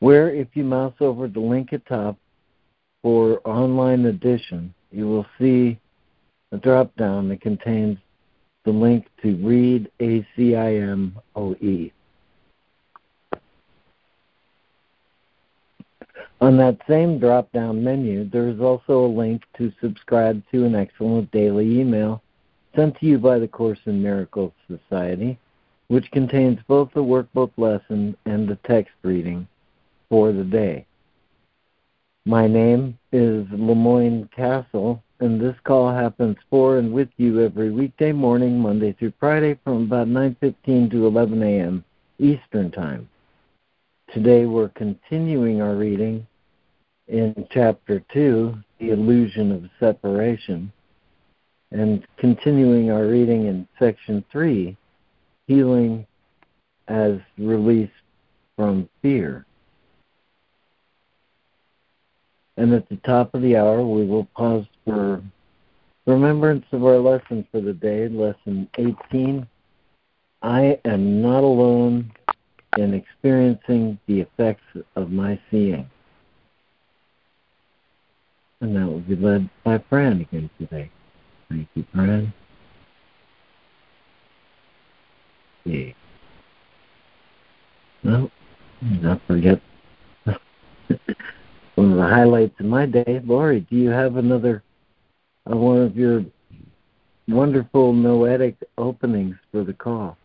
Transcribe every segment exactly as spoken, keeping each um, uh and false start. where if you mouse over the link at top for online edition, you will see a drop-down that contains the link to read A C I M O E. On that same drop-down menu, there is also a link to subscribe to an excellent daily email sent to you by the Course in Miracles Society, which contains both the workbook lesson and the text reading for the day. My name is Lemoyne Castle, and this call happens for and with you every weekday morning, Monday through Friday, from about nine fifteen to eleven a.m. Eastern Time. Today we're continuing our reading in Chapter two, The Illusion of Separation, and continuing our reading in Section three, Healing as Release from Fear. And at the top of the hour, we will pause for remembrance of our lesson for the day, Lesson eighteen, I am not alone in experiencing the effects of my seeing. And that will be led by Fran again today. Thank you, Fran. Yeah. Well, don't forget one of the highlights of my day. Laurie, do you have another uh, one of your wonderful noetic openings for the call?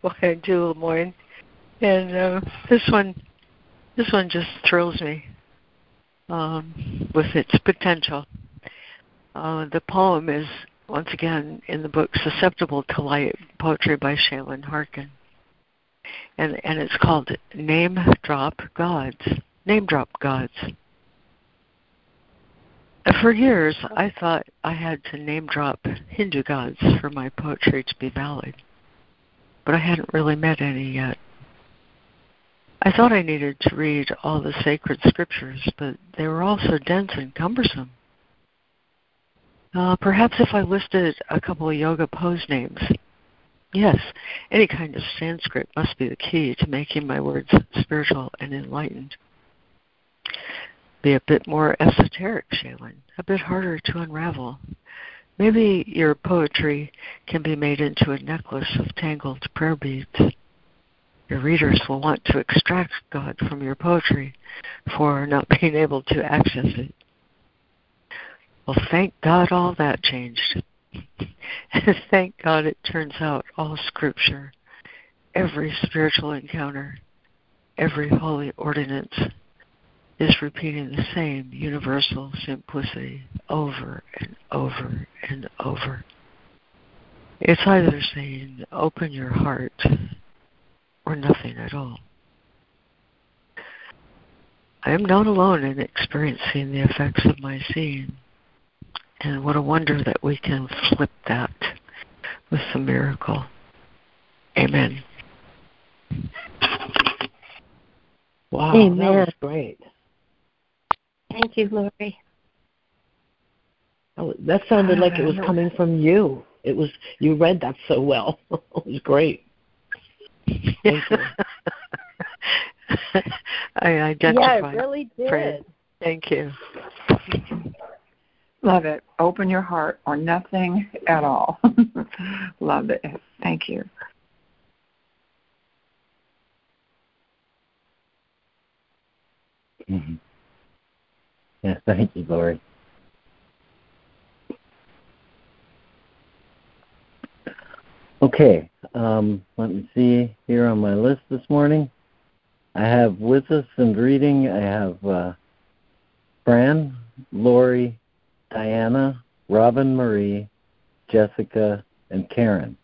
Well, I do, Lemoyne. And uh, this one this one just thrills me um, with its potential. Uh, the poem is, once again, in the book Susceptible to Light, poetry by Shaylin Harkin. And, and it's called Name Drop Gods. Name Drop Gods. For years, I thought I had to name drop Hindu gods for my poetry to be valid, but I hadn't really met any yet. I thought I needed to read all the sacred scriptures, but they were all so dense and cumbersome. Uh, perhaps if I listed a couple of yoga pose names. Yes, any kind of Sanskrit must be the key to making my words spiritual and enlightened. Be a bit more esoteric, Shaylin, a bit harder to unravel. Maybe your poetry can be made into a necklace of tangled prayer beads. Your readers will want to extract God from your poetry for not being able to access it. Well, thank God all that changed. Thank God it turns out all scripture, every spiritual encounter, every holy ordinance is repeating the same universal simplicity over and over and over. It's either saying open your heart or nothing at all. I am not alone in experiencing the effects of my seeing. And what a wonder that we can flip that with the miracle. Amen. Wow, Amen. That was great. Thank you, Laurie. Oh, that sounded like it was coming from you. It was you read that so well. It was great. Thank you. I identified. Yeah, it really did. Fred. Thank you. Love it. Open your heart or nothing at all. Love it. Thank you. Mm-hmm. Yeah, thank you, Laurie. Okay, um, let me see here on my list this morning. I have with us and reading, I have uh, Fran, Laurie, Diana, Robin Marie, Jessica, and Karen.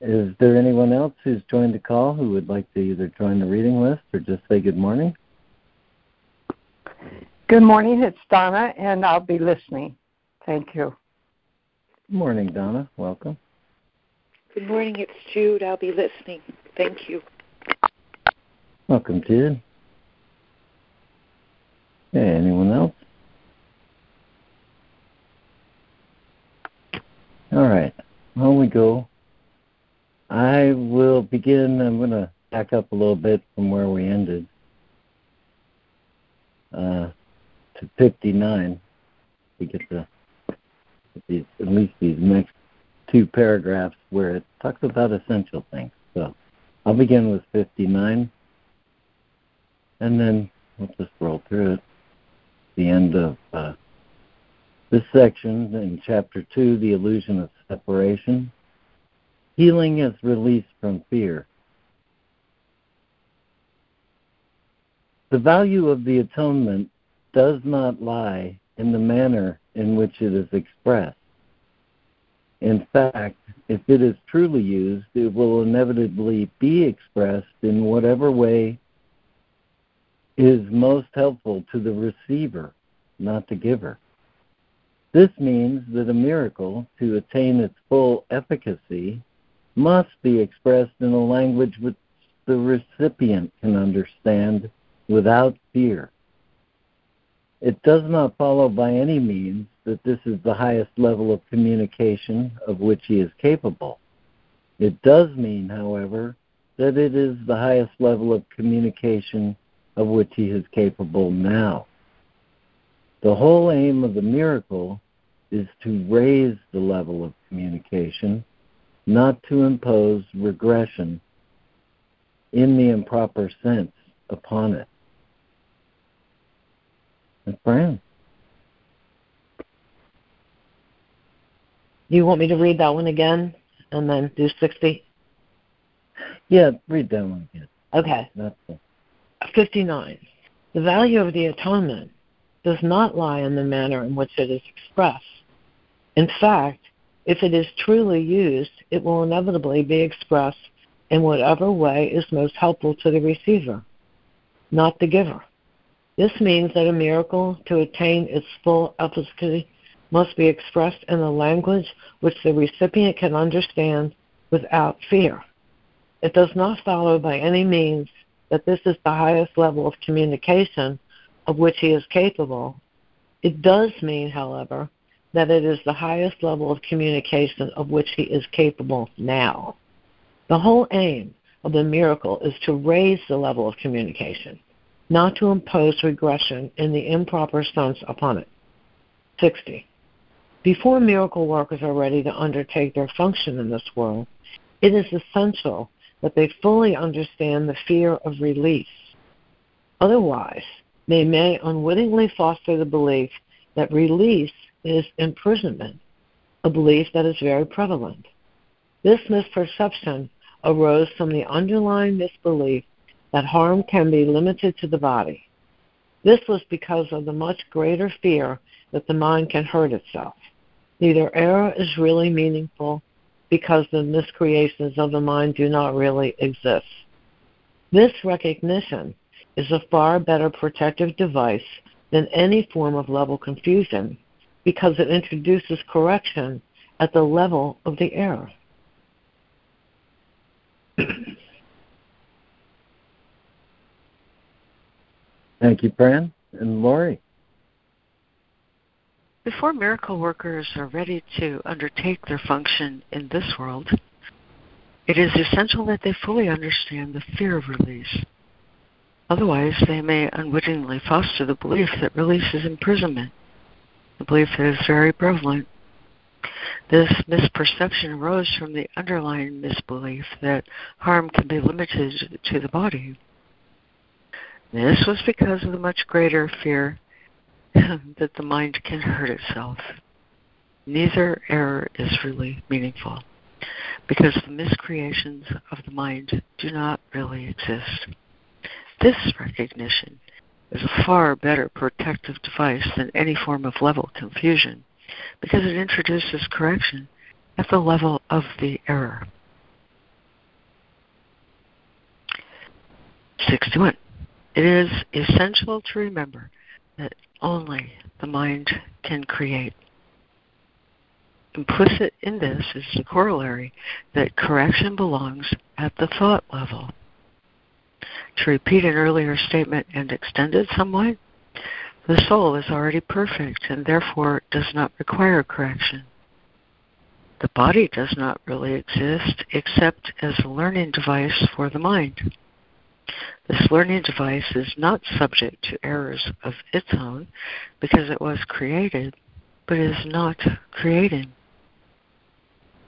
Is there anyone else who's joined the call who would like to either join the reading list or just say good morning? Good morning. It's Donna, and I'll be listening. Thank you. Good morning, Donna. Welcome. Good morning. It's Jude. I'll be listening. Thank you. Welcome, Jude. Hey, anyone else? All right. On we go. I will begin. I'm going to back up a little bit from where we ended uh, to fifty-nine to get the get these, at least these next two paragraphs where it talks about essential things. So I'll begin with fifty-nine, and then we'll just roll through it. The end of uh, this section in Chapter two, The Illusion of Separation. Healing is released from fear. The value of the atonement does not lie in the manner in which it is expressed. In fact, if it is truly used, it will inevitably be expressed in whatever way is most helpful to the receiver, not the giver. This means that a miracle, to attain its full efficacy, must be expressed in a language which the recipient can understand without fear. It does not follow by any means that this is the highest level of communication of which he is capable. It does mean, however, that it is the highest level of communication of which he is capable now. The whole aim of the miracle is to raise the level of communication, not to impose regression in the improper sense upon it. And Fran? Do you want me to read that one again and then do sixty? Yeah, read that one again. Okay. That's it. fifty-nine. The value of the atonement does not lie in the manner in which it is expressed. In fact, if it is truly used, it will inevitably be expressed in whatever way is most helpful to the receiver, not the giver. This means that a miracle, to attain its full efficacy, must be expressed in a language which the recipient can understand without fear. It does not follow by any means that this is the highest level of communication of which he is capable. It does mean, however, that it is the highest level of communication of which he is capable now. The whole aim of the miracle is to raise the level of communication, not to impose regression in the improper sense upon it. sixty. Before miracle workers are ready to undertake their function in this world, it is essential that they fully understand the fear of release. Otherwise, they may unwittingly foster the belief that release is imprisonment, a belief that is very prevalent. This misperception arose from the underlying misbelief that harm can be limited to the body. This was because of the much greater fear that the mind can hurt itself. Neither error is really meaningful, because the miscreations of the mind do not really exist. This recognition is a far better protective device than any form of level confusion, because it introduces correction at the level of the error. Thank you, Fran. And Laurie? Before miracle workers are ready to undertake their function in this world, it is essential that they fully understand the fear of release. Otherwise, they may unwittingly foster the belief that release is imprisonment, a belief that is very prevalent. This misperception arose from the underlying misbelief that harm can be limited to the body. This was because of the much greater fear that the mind can hurt itself. Neither error is really meaningful, because the miscreations of the mind do not really exist. This recognition is a far better protective device than any form of level confusion, because it introduces correction at the level of the error. sixty-one. It is essential to remember that only the mind can create. Implicit in this is the corollary that correction belongs at the thought level. To repeat an earlier statement and extend it somewhat, the soul is already perfect and therefore does not require correction. The body does not really exist except as a learning device for the mind. This learning device is not subject to errors of its own because it was created, but is not creating.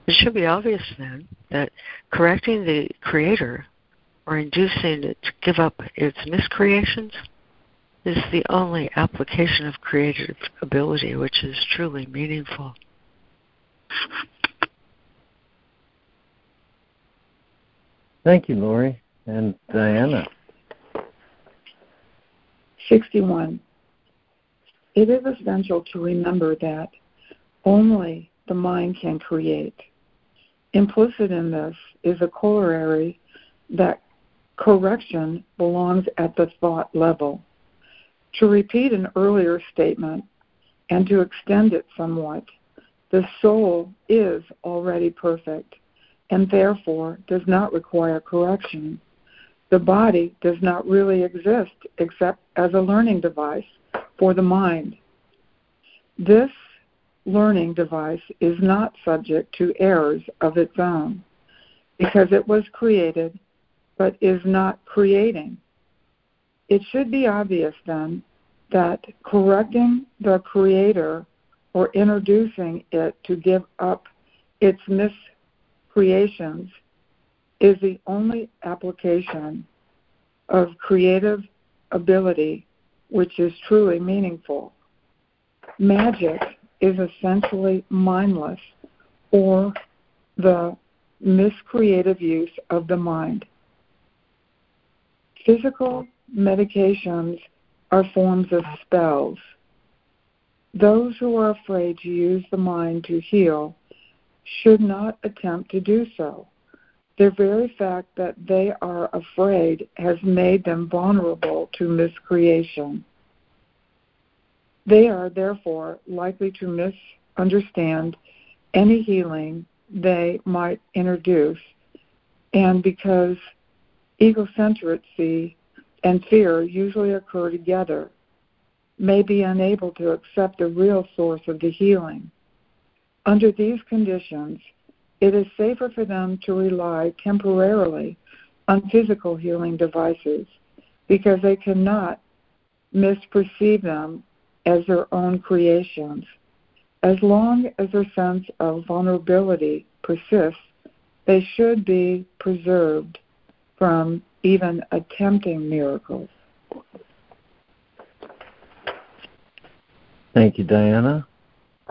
It should be obvious then that correcting the creator or inducing it to give up its miscreations is the only application of creative ability which is truly meaningful. Thank you, Laurie and Diana. sixty-one. It is essential to remember that only the mind can create. Implicit in this is a corollary that correction belongs at the thought level. To repeat an earlier statement and to extend it somewhat, the soul is already perfect and therefore does not require correction. The body does not really exist except as a learning device for the mind. This learning device is not subject to errors of its own because it was created but is not creating. It should be obvious then that correcting the creator or introducing it to give up its miscreations is the only application of creative ability which is truly meaningful. Magic is essentially mindless, or the miscreative use of the mind. Physical medications are forms of spells. Those who are afraid to use the mind to heal should not attempt to do so. The very fact that they are afraid has made them vulnerable to miscreation. They are therefore likely to misunderstand any healing they might introduce, and because egocentricity and fear usually occur together, may be unable to accept the real source of the healing. Under these conditions, it is safer for them to rely temporarily on physical healing devices because they cannot misperceive them as their own creations. As long as their sense of vulnerability persists, they should be preserved from even attempting miracles. Thank you, Diana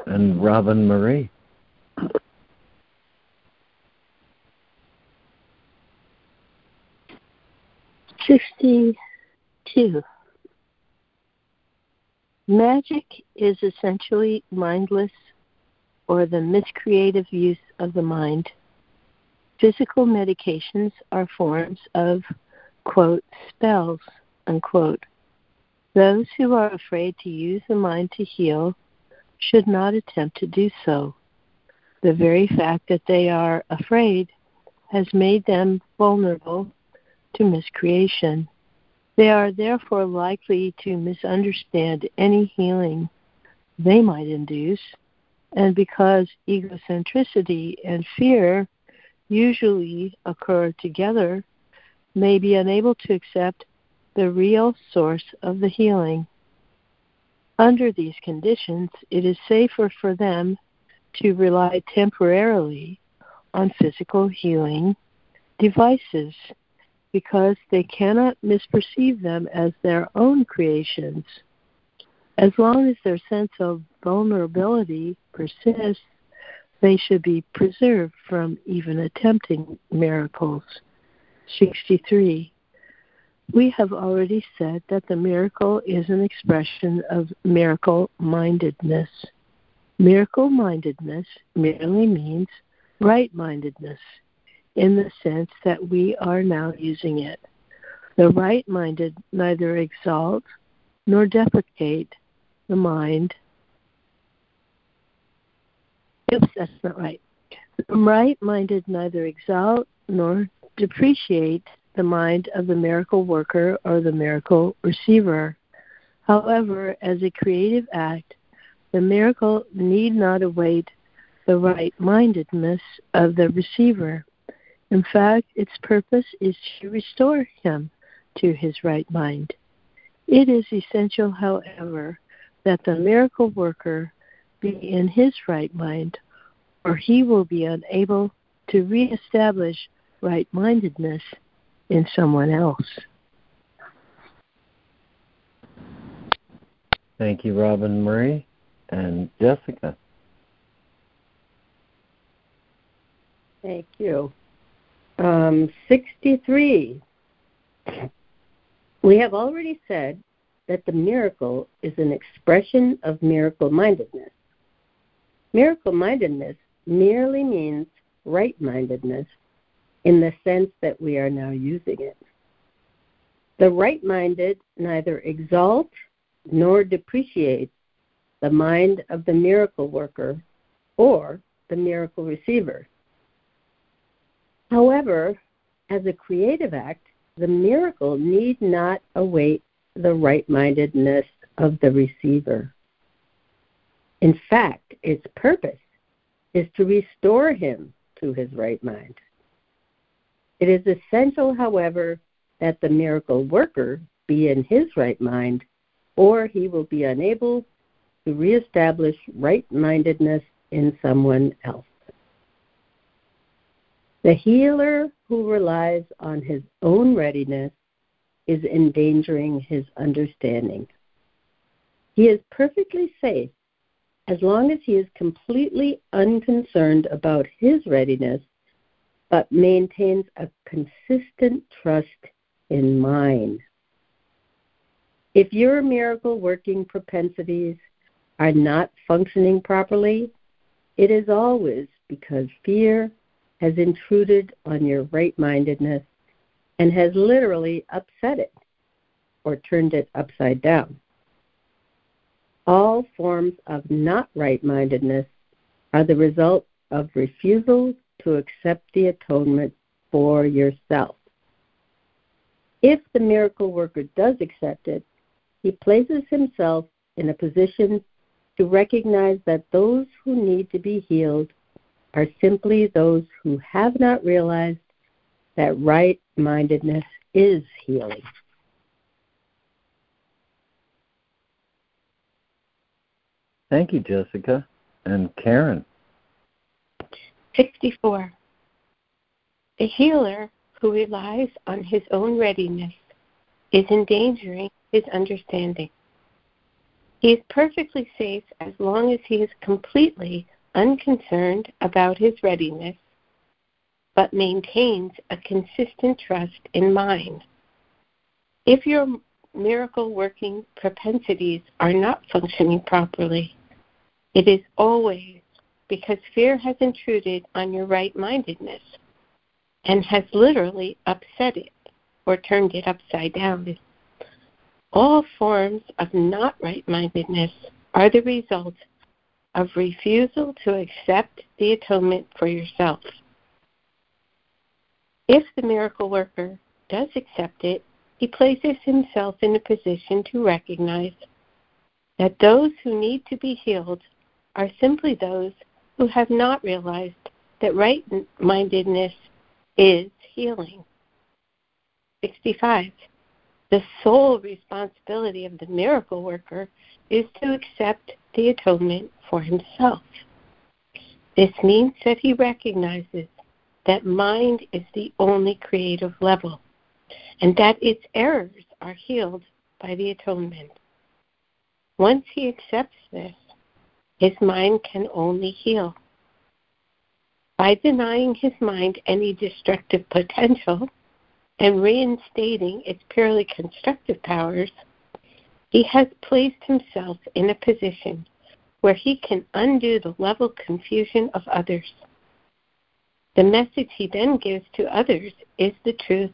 and Robin Marie. sixty-two. Magic is essentially mindless, or the miscreative use of the mind. Physical medications are forms of, quote, spells, unquote. Those who are afraid to use the mind to heal should not attempt to do so. The very fact that they are afraid has made them vulnerable to miscreation. They are therefore likely to misunderstand any healing they might induce, and because egocentricity and fear usually occur together, may be unable to accept the real source of the healing. Under these conditions, it is safer for them to rely temporarily on physical healing devices because they cannot misperceive them as their own creations. As long as their sense of vulnerability persists, they should be preserved from even attempting miracles. sixty-three. We have already said that the miracle is an expression of miracle-mindedness. Miracle-mindedness merely means right-mindedness, in the sense that we are now using it. The right-minded neither exalt nor deprecate the mind. Oops, that's not right. The right-minded neither exalt nor depreciate the mind of the miracle worker or the miracle receiver. However, as a creative act, the miracle need not await the right-mindedness of the receiver. In fact, its purpose is to restore him to his right mind. It is essential, however, that the miracle worker be in his right mind, or he will be unable to reestablish right-mindedness in someone else. Thank you, Robin Marie and Jessica. Thank you. Um, sixty-three. We have already said that the miracle is an expression of miracle-mindedness. Miracle-mindedness merely means right-mindedness in the sense that we are now using it. The right-minded neither exalt nor depreciate the mind of the miracle worker or the miracle receiver. However, as a creative act, the miracle need not await the right-mindedness of the receiver. In fact, its purpose is to restore him to his right mind. It is essential, however, that the miracle worker be in his right mind, or he will be unable to reestablish right-mindedness in someone else. The healer who relies on his own readiness is endangering his understanding. He is perfectly safe as long as he is completely unconcerned about his readiness, but maintains a consistent trust in mine. If your miracle-working propensities are not functioning properly, it is always because fear has intruded on your right-mindedness and has literally upset it or turned it upside down. All forms of not right-mindedness are the result of refusal to accept the atonement for yourself. If the miracle worker does accept it, he places himself in a position to recognize that those who need to be healed are simply those who have not realized that right-mindedness is healing. Thank you, Jessica and Karen. sixty-four. The healer who relies on his own readiness is endangering his understanding. He is perfectly safe as long as he is completely unconcerned about his readiness, but maintains a consistent trust in mine. If your miracle-working propensities are not functioning properly, it is always because fear has intruded on your right-mindedness and has literally upset it or turned it upside down. All forms of not right-mindedness are the result of refusal to accept the atonement for yourself. If the miracle worker does accept it, he places himself in a position to recognize that those who need to be healed are simply those who have not realized that right-mindedness is healing. sixty-five. The sole responsibility of the miracle worker is to accept the atonement for himself. This means that he recognizes that mind is the only creative level, and that its errors are healed by the atonement. Once he accepts this, his mind can only heal. By denying his mind any destructive potential and reinstating its purely constructive powers, he has placed himself in a position where he can undo the level confusion of others. The message he then gives to others is the truth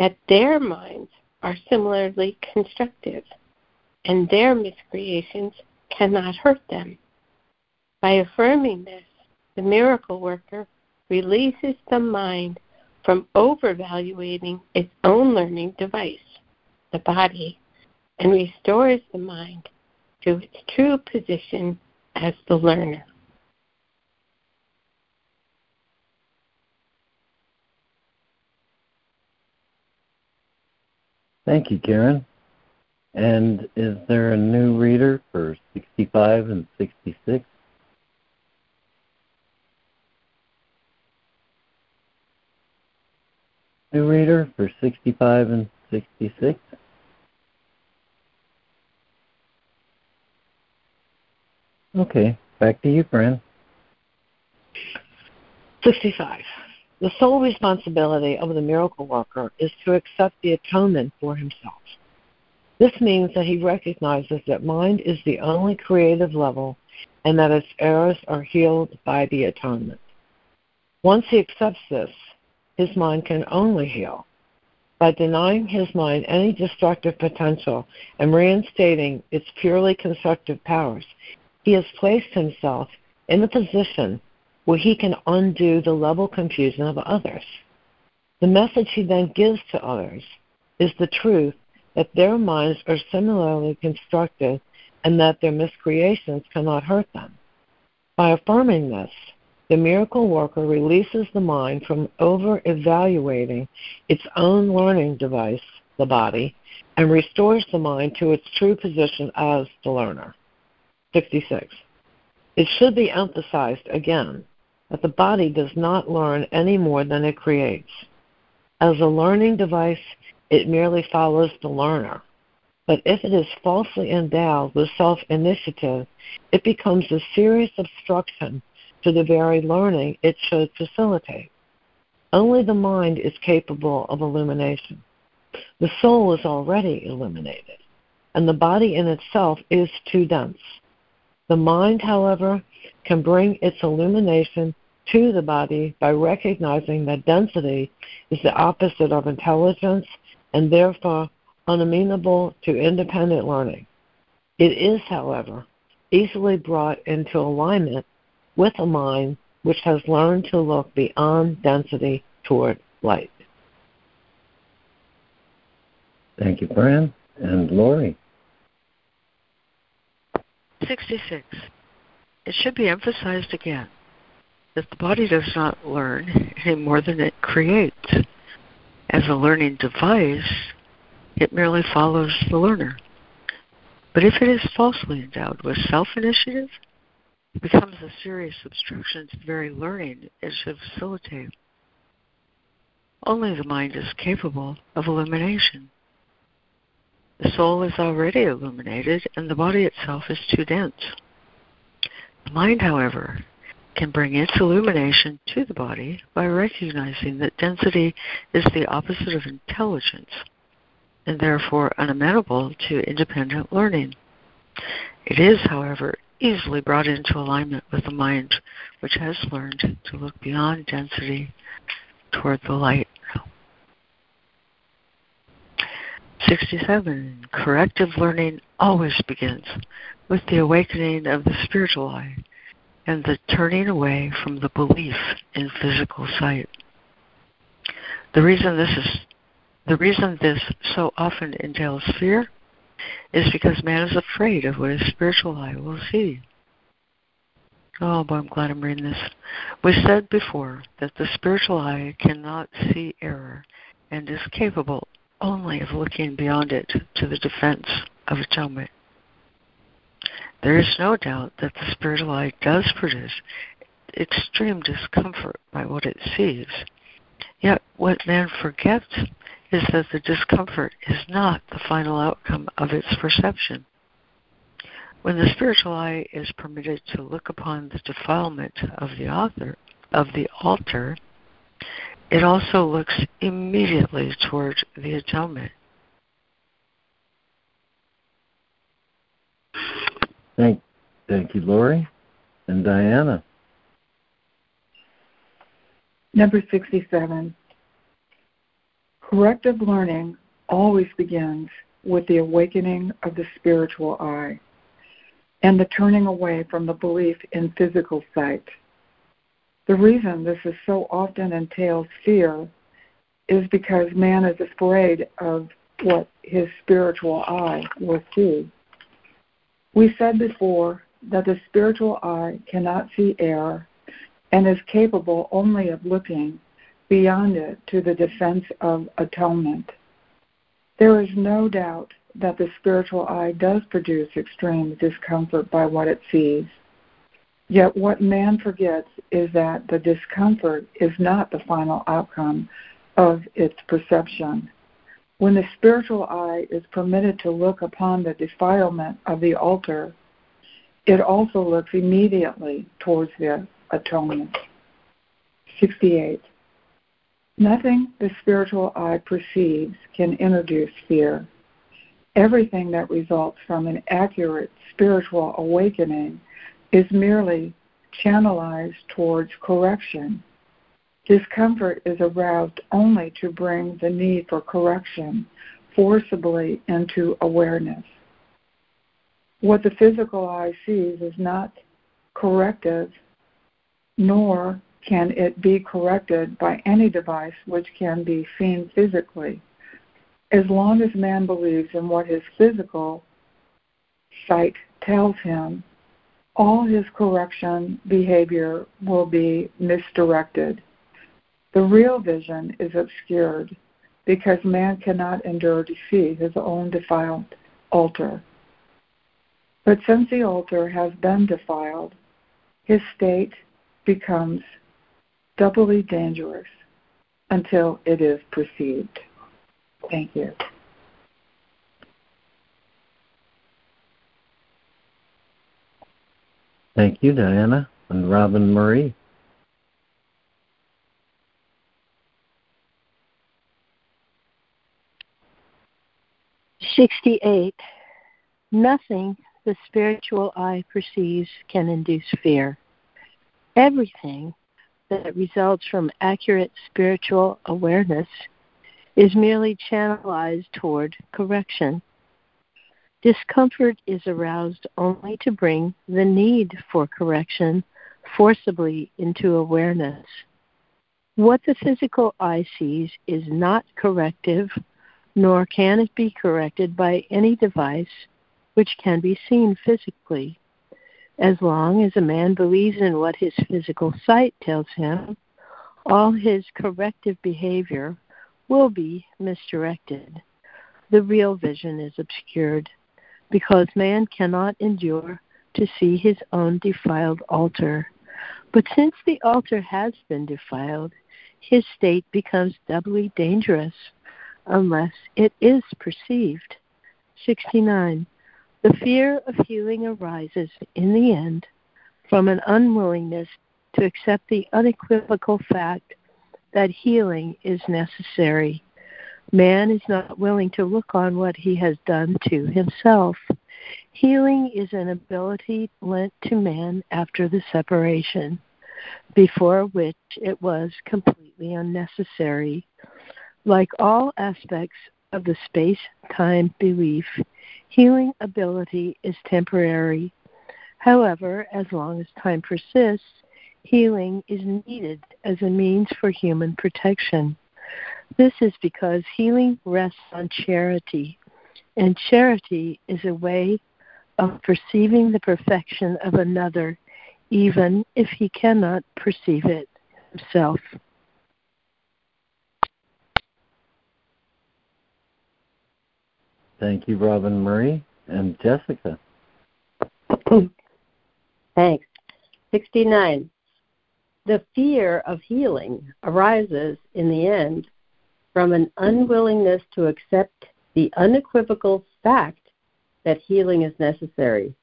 that their minds are similarly constructive, and their miscreations cannot hurt them. By affirming this, the miracle worker releases the mind from overvaluating its own learning device, the body, and restores the mind to its true position as the learner. Thank you, Karen. And is there a new reader for sixty-five and sixty-six? New reader for sixty-five and sixty-six? Okay, back to you, Fran. sixty-five. The sole responsibility of the miracle worker is to accept the atonement for himself. This means that he recognizes that mind is the only creative level and that its errors are healed by the atonement. Once he accepts this, his mind can only heal. By denying his mind any destructive potential and reinstating its purely constructive powers, he has placed himself in the position where he can undo the level confusion of others. The message he then gives to others is the truth that their minds are similarly constructed and that their miscreations cannot hurt them. By affirming this, the miracle worker releases the mind from over-evaluating its own learning device, the body, and restores the mind to its true position as the learner. sixty-six. It should be emphasized again that the body does not learn any more than it creates. As a learning device, it merely follows the learner. But if it is falsely endowed with self-initiative, it becomes a serious obstruction to the very learning it should facilitate. Only the mind is capable of illumination. The soul is already illuminated, and the body in itself is too dense. The mind, however, can bring its illumination to the body by recognizing that density is the opposite of intelligence and therefore unamenable to independent learning. It is, however, easily brought into alignment with a mind which has learned to look beyond density toward light. Thank you, Fran. And Laurie. sixty-six. It should be emphasized again that the body does not learn any more than it creates. As a learning device, it merely follows the learner. But if it is falsely endowed with self-initiative, it becomes a serious obstruction to the very learning it should facilitate. Only the mind is capable of illumination. The soul is already illuminated, and the body itself is too dense. The mind, however, can bring its illumination to the body by recognizing that density is the opposite of intelligence, and therefore unamenable to independent learning. It is, however, easily brought into alignment with the mind, which has learned to look beyond density toward the light. sixty-seven. Corrective learning always begins with the awakening of the spiritual eye and the turning away from the belief in physical sight. The reason this is, the reason this so often entails fear is because man is afraid of what his spiritual eye will see. Oh, but I'm glad I'm reading this. We said before that the spiritual eye cannot see error and is capable only of looking beyond it to the defense of atonement. There is no doubt that the spiritual eye does produce extreme discomfort by what it sees. Yet what man forgets is that the discomfort is not the final outcome of its perception. When the spiritual eye is permitted to look upon the defilement of the author, of the altar, it also looks immediately toward the atonement. Thank, thank you, Laurie. And Diana. Number sixty-seven. Corrective learning always begins with the awakening of the spiritual eye and the turning away from the belief in physical sight. The reason this is so often entails fear is because man is afraid of what his spiritual eye will see. We said before that the spiritual eye cannot see error and is capable only of looking beyond it to the defense of atonement. There is no doubt that the spiritual eye does produce extreme discomfort by what it sees. Yet what man forgets is that the discomfort is not the final outcome of its perception. When the spiritual eye is permitted to look upon the defilement of the altar, it also looks immediately towards the atonement. sixty-eight. Nothing the spiritual eye perceives can introduce fear. Everything that results from an accurate spiritual awakening is merely channelized towards correction. Discomfort is aroused only to bring the need for correction forcibly into awareness. What the physical eye sees is not corrective, nor can it be corrected by any device which can be seen physically. As long as man believes in what his physical sight tells him, all his correction behavior will be misdirected. The real vision is obscured because man cannot endure to see his own defiled altar. But since the altar has been defiled, his state becomes doubly dangerous until it is perceived. Thank you. Thank you, Diana and Robin Marie. sixty-eight. Nothing the spiritual eye perceives can induce fear. Everything that results from accurate spiritual awareness is merely channelized toward correction. Discomfort is aroused only to bring the need for correction forcibly into awareness. What the physical eye sees is not corrective, nor can it be corrected by any device which can be seen physically. As long as a man believes in what his physical sight tells him, all his corrective behavior will be misdirected. The real vision is obscured because man cannot endure to see his own defiled altar. But since the altar has been defiled, his state becomes doubly dangerous unless it is perceived. sixty-nine. The fear of healing arises, in the end, from an unwillingness to accept the unequivocal fact that healing is necessary. Man is not willing to look on what he has done to himself. Healing is an ability lent to man after the separation, before which it was completely unnecessary. Like all aspects of the space-time belief, healing ability is temporary. However, as long as time persists, healing is needed as a means for human protection. This is because healing rests on charity, and charity is a way of perceiving the perfection of another, even if he cannot perceive it himself. Thank you, Robin Marie and Jessica. Thanks. sixty-nine. The fear of healing arises, in the end, from an unwillingness to accept the unequivocal fact that healing is necessary.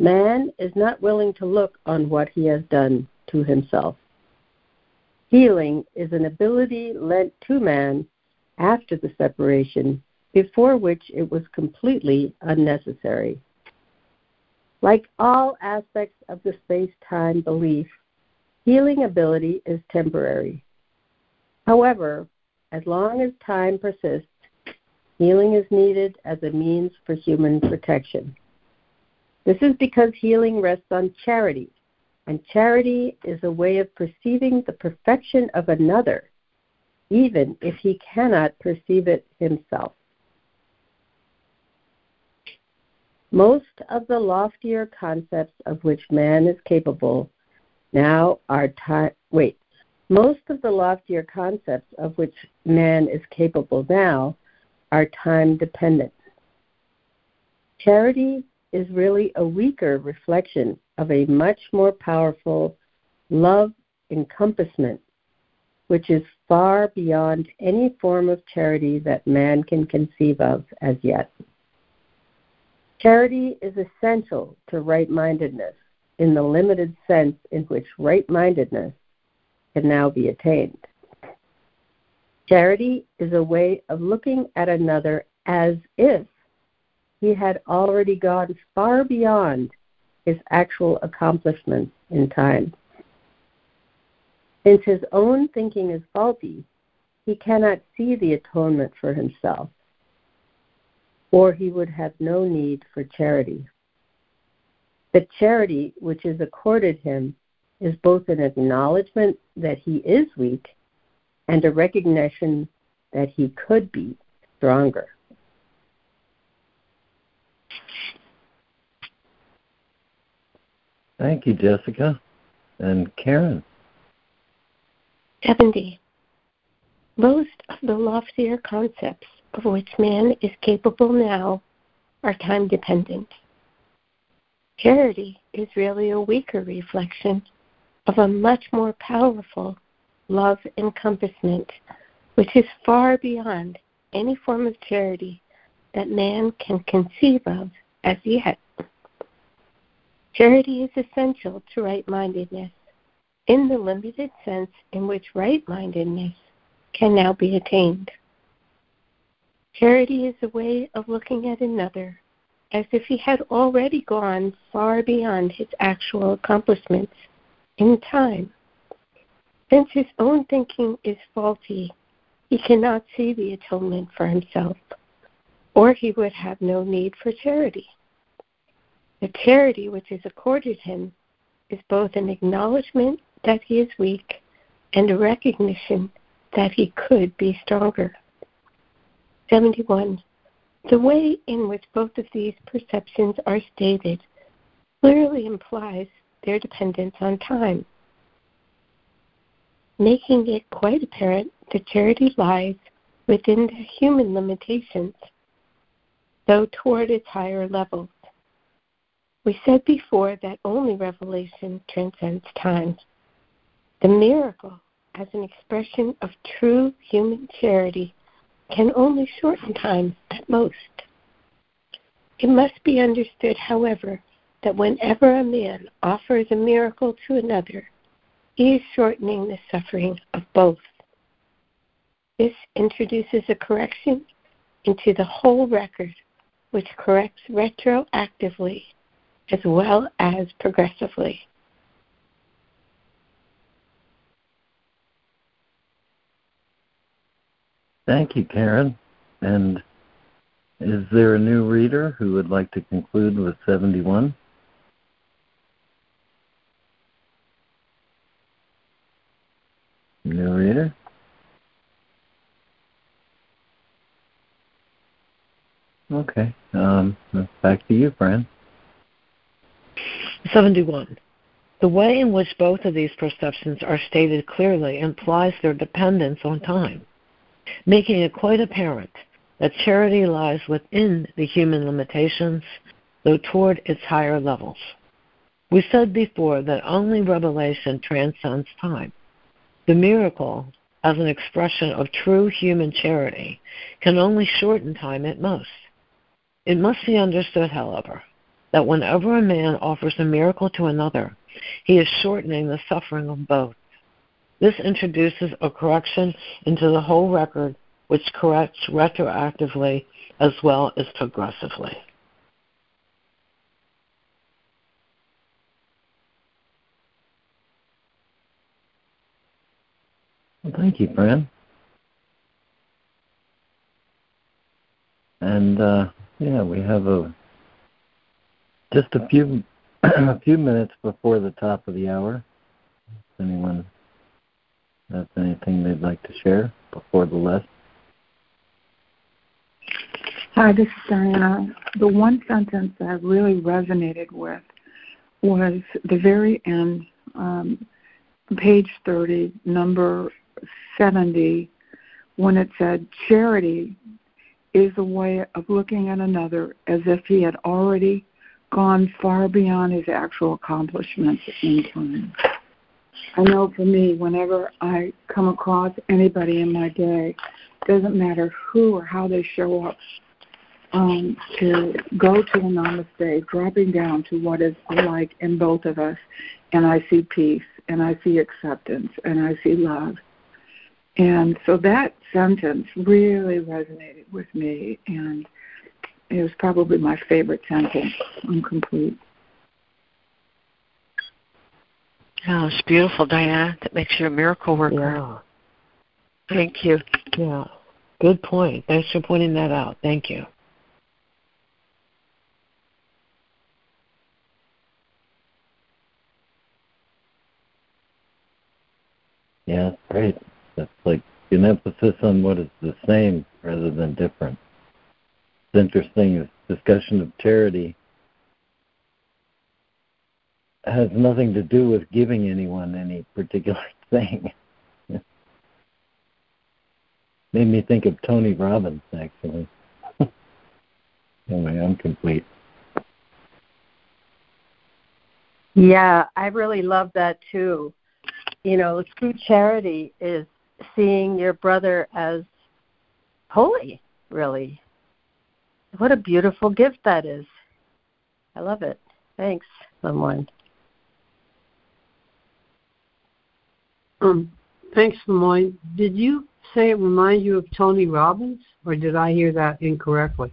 Man is not willing to look on what he has done to himself. Healing is an ability lent to man after the separation, before which it was completely unnecessary. Like all aspects of the space-time belief, healing ability is temporary. However, As long as time persists, healing is needed as a means for human protection. This is because healing rests on charity, and charity is a way of perceiving the perfection of another, even if he cannot perceive it himself. Most of the loftier concepts of which man is capable now are time. Wait, most of the loftier concepts of which man is capable now are time dependent. Charity is really a weaker reflection of a much more powerful love encompassment, which is far beyond any form of charity that man can conceive of as yet. Charity is essential to right-mindedness in the limited sense in which right-mindedness can now be attained. Charity is a way of looking at another as if he had already gone far beyond his actual accomplishments in time. Since his own thinking is faulty, he cannot see the atonement for himself, or he would have no need for charity. The charity which is accorded him is both an acknowledgment that he is weak and a recognition that he could be stronger. Thank you, Jessica. And Karen? seventy. Most of the loftier concepts of which man is capable now are time-dependent. Charity is really a weaker reflection of a much more powerful love encompassment, which is far beyond any form of charity that man can conceive of as yet. Charity is essential to right-mindedness in the limited sense in which right-mindedness can now be attained. Charity is a way of looking at another as if he had already gone far beyond his actual accomplishments in time. Since his own thinking is faulty, he cannot see the atonement for himself, or he would have no need for charity. The charity which is accorded him is both an acknowledgment that he is weak and a recognition that he could be stronger. seventy-one. The way in which both of these perceptions are stated clearly implies their dependence on time, making it quite apparent that charity lies within the human limitations, though toward its higher levels. We said before that only revelation transcends time. The miracle, as an expression of true human charity, can only shorten time at most. It must be understood, however, that whenever a man offers a miracle to another, he is shortening the suffering of both. This introduces a correction into the whole record, which corrects retroactively as well as progressively. Thank you, Karen. And is there a new reader who would like to conclude with seventy-one? New reader? Okay. Um, back to you, Fran. seventy-one. The way in which both of these perceptions are stated clearly implies their dependence on time, making it quite apparent that charity lies within the human limitations, though toward its higher levels. We said before that only revelation transcends time. The miracle, as an expression of true human charity, can only shorten time at most. It must be understood, however, that whenever a man offers a miracle to another, he is shortening the suffering of both. This introduces a correction into the whole record, which corrects retroactively as well as progressively. Well, thank you, Fran. and uh, yeah, we have a just a few a few minutes before the top of the hour. If anyone has anything they'd like to share before the lesson. Hi, this is Diana. The one sentence that really resonated with was the very end, um, page thirty, number seventy, when it said, "Charity is a way of looking at another as if he had already gone far beyond his actual accomplishments in time." I know for me, whenever I come across anybody in my day, it doesn't matter who or how they show up, Um, to go to a namaste, dropping down to what is alike in both of us, and I see peace, and I see acceptance, and I see love. And so that sentence really resonated with me, and it was probably my favorite sentence. I'm complete. Oh, it's beautiful, Diana. That makes you a miracle worker. Yeah. Thank you. Yeah. Good point. Thanks for pointing that out. Thank you. Yeah, that's great. That's like an emphasis on what is the same rather than different. It's interesting, this discussion of charity has nothing to do with giving anyone any particular thing. Made me think of Tony Robbins, actually. Anyway, I'm complete. Yeah, I really love that, too. You know, true charity is seeing your brother as holy, really. What a beautiful gift that is. I love it. Thanks, Lemoyne. Um, thanks, Lemoyne. Did you say it reminds you of Tony Robbins, or did I hear that incorrectly?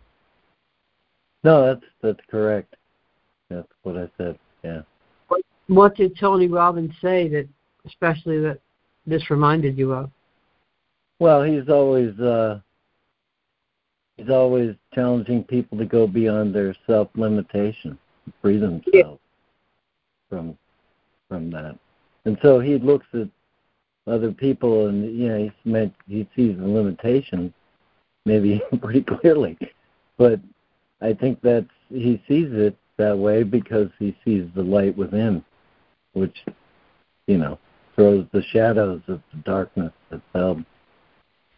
No, that's that's correct. That's what I said, yeah. What, what did Tony Robbins say that especially that this reminded you of? Well, he's always uh, he's always challenging people to go beyond their self-limitation, free themselves yeah. from from that. And so he looks at other people, and you know, he's meant, he sees the limitations maybe pretty clearly. But I think that he sees it that way because he sees the light within, which, you know, throws the shadows of the darkness that fell.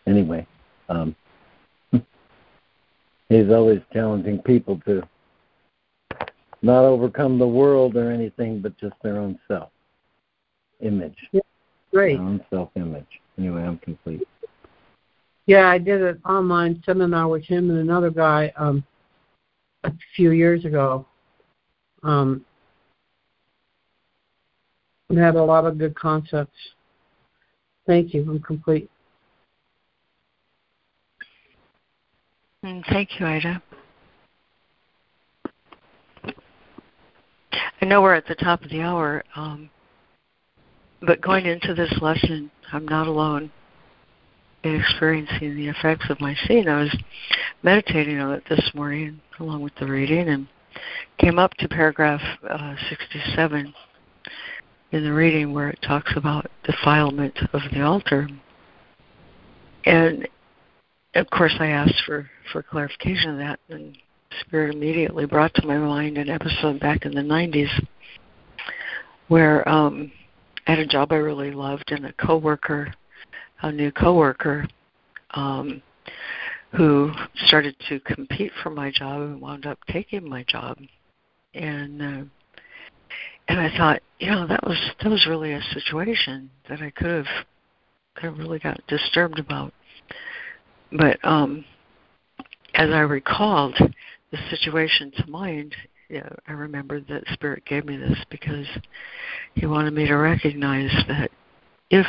Anyway, um, he's always challenging people to not overcome the world or anything, but just their own self image. Yeah, great. Their own self image. Anyway, I'm complete. Yeah, I did an online seminar with him and another guy um, a few years ago. Um, We had a lot of good concepts. Thank you. I'm complete. Thank you, Ida. I know we're at the top of the hour, um, but going into this lesson, I'm not alone in experiencing the effects of my seeing. I was meditating on it this morning along with the reading and came up to paragraph uh, sixty-seven. In the reading where it talks about defilement of the altar. And, of course, I asked for, for clarification of that, and Spirit immediately brought to my mind an episode back in the nineties where um, I had a job I really loved and a coworker, a new coworker, um, who started to compete for my job and wound up taking my job. And... Uh, And I thought, you know, that was that was really a situation that I could have could have really got disturbed about. But um, as I recalled the situation to mind, you know, I remembered that Spirit gave me this because he wanted me to recognize that if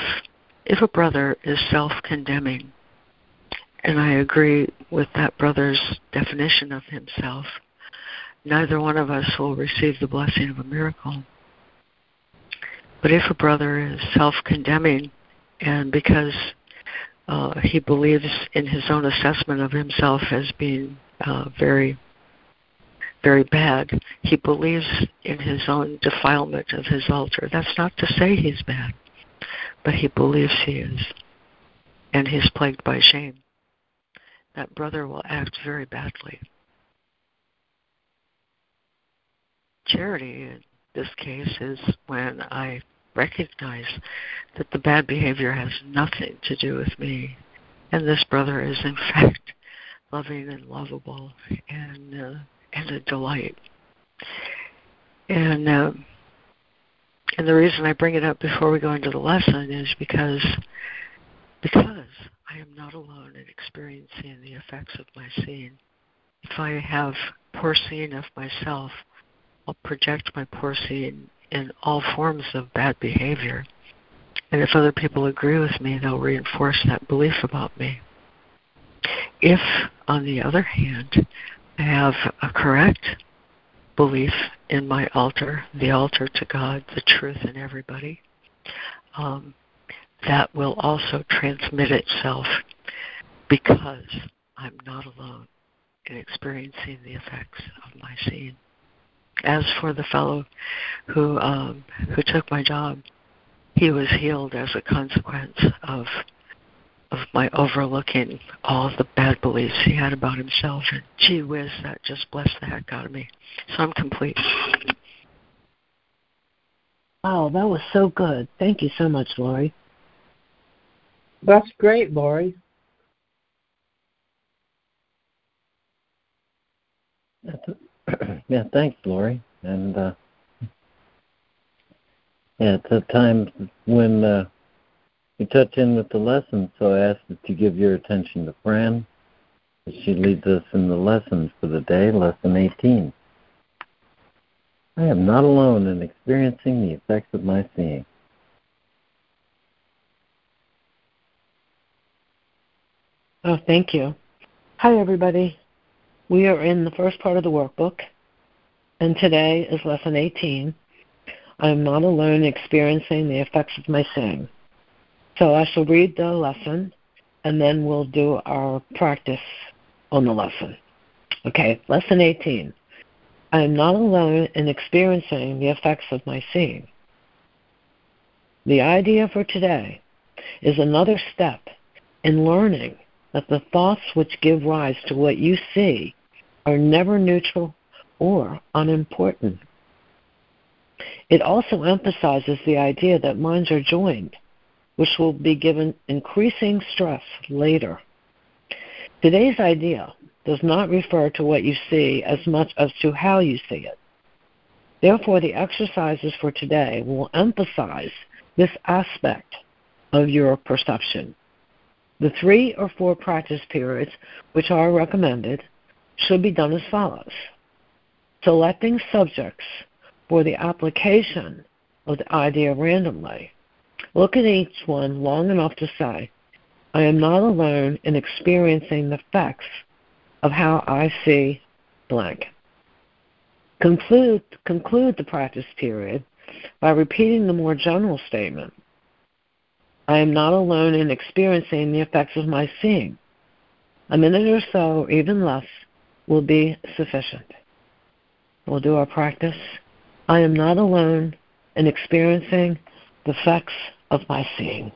if a brother is self-condemning, and I agree with that brother's definition of himself, neither one of us will receive the blessing of a miracle. But if a brother is self-condemning, and because uh, he believes in his own assessment of himself as being uh, very, very bad. He believes in his own defilement of his altar. That's not to say he's bad, but he believes he is. And he's plagued by shame. That brother will act very badly. Charity, in this case, is when I recognize that the bad behavior has nothing to do with me. And this brother is, in fact, loving and lovable and uh, and a delight. And, uh, and the reason I bring it up before we go into the lesson is because because I am not alone in experiencing the effects of my scene. If I have poor scene of myself, I'll project my poor scene in all forms of bad behavior. And if other people agree with me, they'll reinforce that belief about me. If, on the other hand, I have a correct belief in my altar, the altar to God, the truth in everybody, um, that will also transmit itself because I'm not alone in experiencing the effects of my scene. As for the fellow who um, who took my job, he was healed as a consequence of of my overlooking all the bad beliefs he had about himself. And gee whiz, that just blessed the heck out of me. So I'm complete. Wow, that was so good. Thank you so much, Laurie. That's great, Laurie. Yeah, thanks, Laurie. And uh, yeah, it's a time when uh, you touch in with the lesson, so I ask that you give your attention to Fran. She leads us in the lesson for the day, lesson eighteen. I am not alone in experiencing the effects of my seeing. Oh, thank you. Hi, everybody. We are in the first part of the workbook, and today is lesson eighteen. I am not alone experiencing the effects of my sin. So I shall read the lesson, and then we'll do our practice on the lesson. Okay, lesson eighteen. I am not alone in experiencing the effects of my seeing. The idea for today is another step in learning that the thoughts which give rise to what you see are never neutral or unimportant. It also emphasizes the idea that minds are joined, which will be given increasing stress later. Today's idea does not refer to what you see as much as to how you see it. Therefore, the exercises for today will emphasize this aspect of your perception. The three or four practice periods which are recommended should be done as follows. Selecting subjects for the application of the idea randomly. Look at each one long enough to say, I am not alone in experiencing the effects of how I see blank. Conclude, conclude the practice period by repeating the more general statement. I am not alone in experiencing the effects of my seeing. A minute or so, or even less, will be sufficient. We'll do our practice. I am not alone in experiencing the effects of my seeing.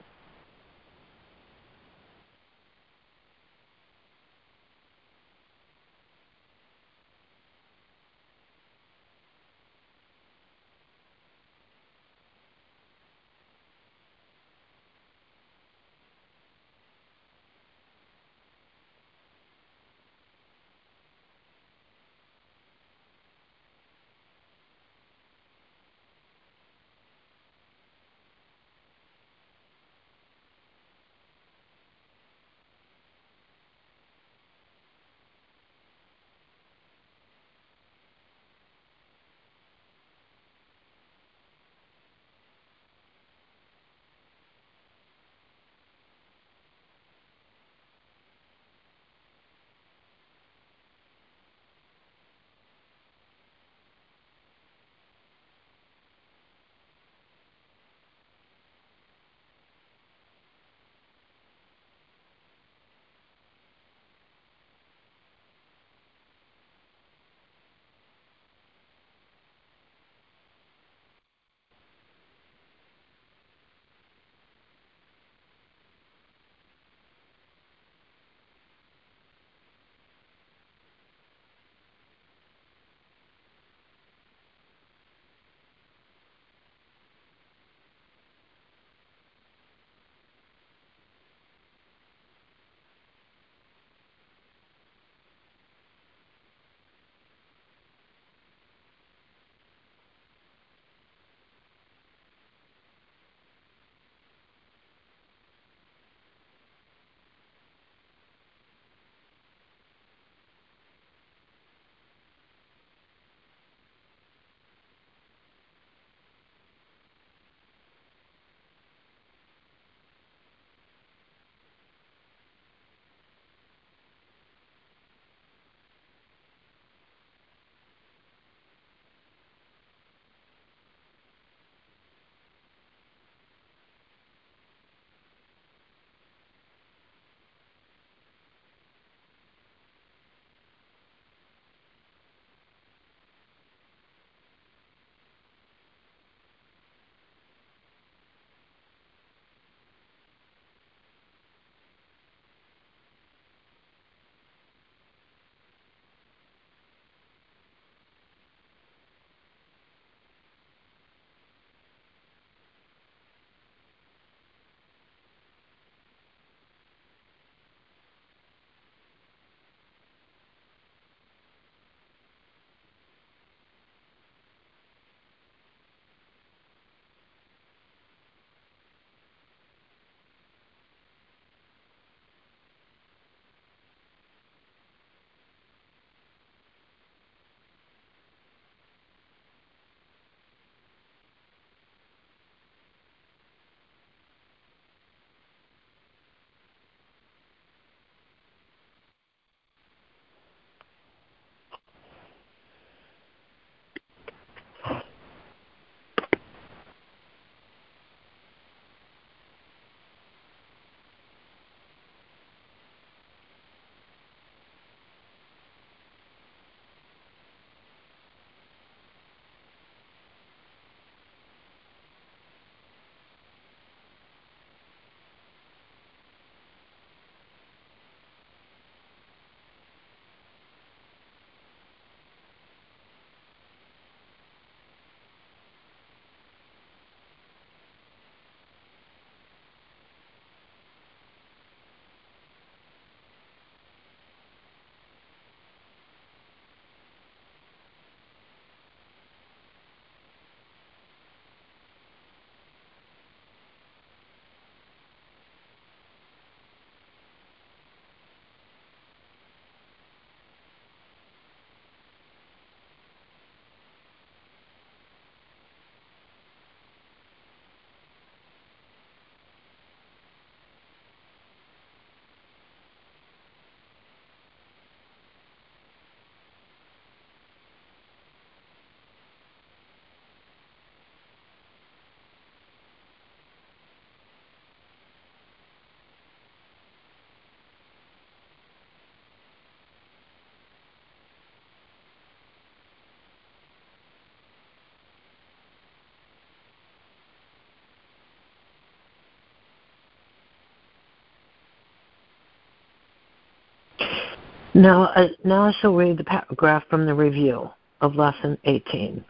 Now, I, now I shall read the paragraph from the review of Lesson eighteen.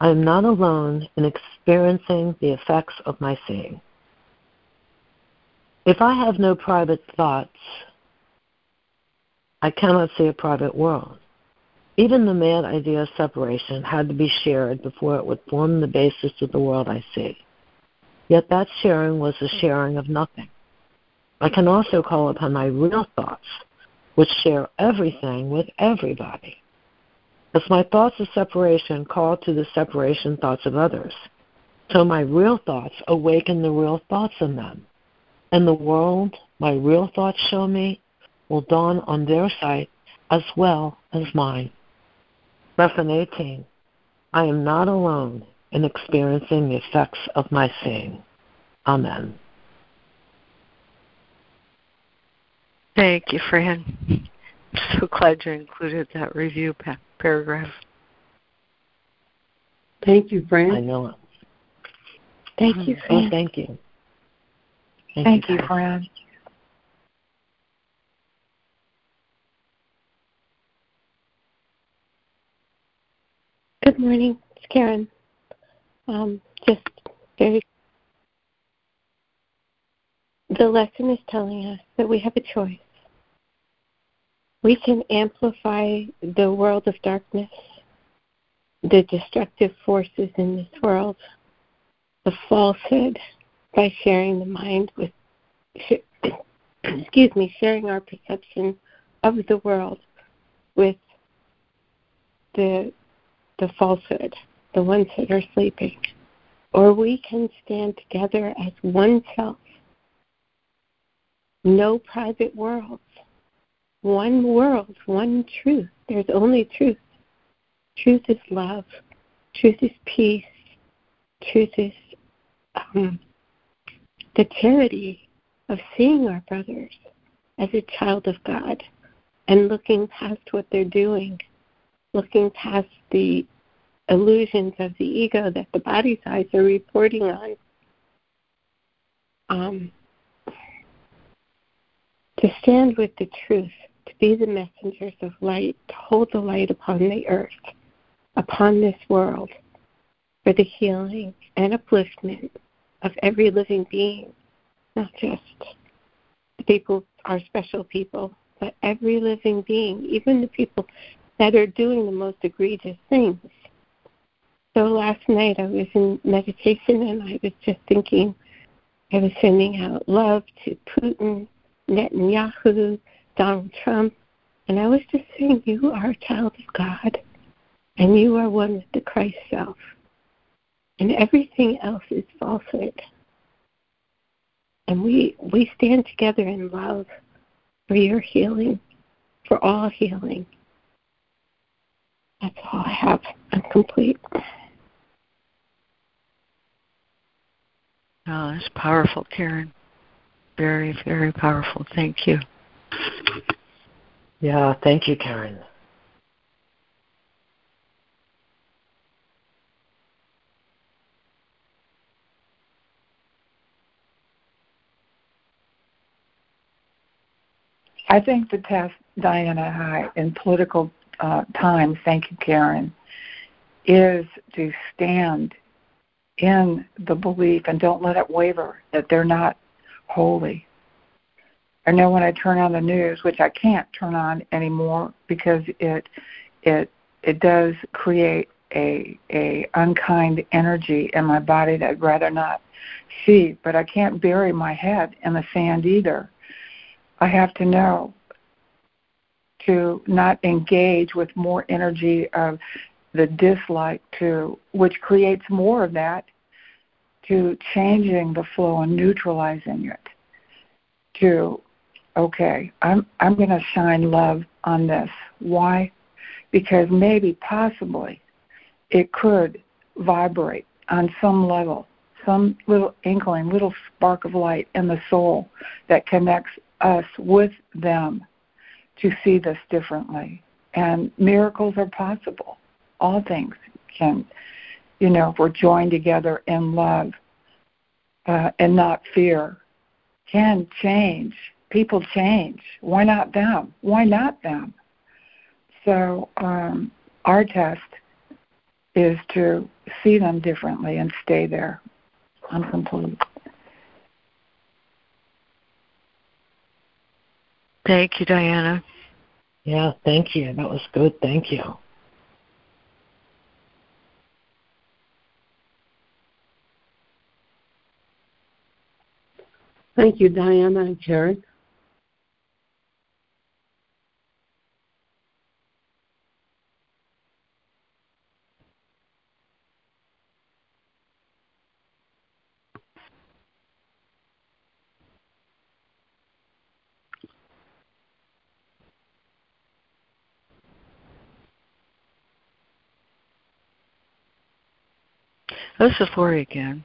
I am not alone in experiencing the effects of my seeing. If I have no private thoughts, I cannot see a private world. Even the mad idea of separation had to be shared before it would form the basis of the world I see. Yet that sharing was the sharing of nothing. I can also call upon my real thoughts, which share everything with everybody. As my thoughts of separation call to the separation thoughts of others, so my real thoughts awaken the real thoughts in them, and the world my real thoughts show me will dawn on their sight as well as mine. Lesson eighteen. I am not alone in experiencing the effects of my seeing. Amen. Thank you, Fran. I'm so glad you included that review pa- paragraph. Thank you, Fran. I know it. Thank you, Fran. Oh, thank you. Thank, thank you, you, Fran. Good morning. It's Karen. Um, just very... The lesson is telling us that we have a choice. We can amplify the world of darkness, the destructive forces in this world, the falsehood, by sharing the mind with, excuse me, sharing our perception of the world with the the falsehood, the ones that are sleeping. Or we can stand together as one self. No private worlds. One world, one truth. There's only truth. Truth is love. Truth is peace. Truth is um, the charity of seeing our brothers as a child of God and looking past what they're doing, looking past the illusions of the ego that the body's eyes are reporting on. Um... To stand with the truth, to be the messengers of light, to hold the light upon the earth, upon this world, for the healing and upliftment of every living being, not just the people, our special people, but every living being, even the people that are doing the most egregious things. So last night I was in meditation and I was just thinking, I was sending out love to Putin, Netanyahu, Donald Trump, and I was just saying, you are a child of God, and you are one with the Christ self, and everything else is falsehood. And we we stand together in love for your healing, for all healing. That's all I have. I'm complete. Oh, that's powerful, Karen. Very, very powerful. Thank you. Yeah, thank you, Karen. I think the test, Diana, hi, in political uh, times, thank you, Karen, is to stand in the belief and don't let it waver that they're not holy. I know when I turn on the news, which I can't turn on anymore because it it it does create a a unkind energy in my body that I'd rather not see, but I can't bury my head in the sand either. I have to know to not engage with more energy of the dislike to, which creates more of that, to changing the flow and neutralizing it to, okay, I'm I'm going to shine love on this. Why? Because maybe, possibly, it could vibrate on some level, some little inkling, little spark of light in the soul that connects us with them to see this differently. And miracles are possible. All things can, you know, if we're joined together in love uh, and not fear, can change people change. Why not them? Why not them? So um, our test is to see them differently and stay there. I'm complete. Thank you, Diana. Yeah, thank you. That was good. Thank you. Thank you, Diana and Karen. This is Laurie again,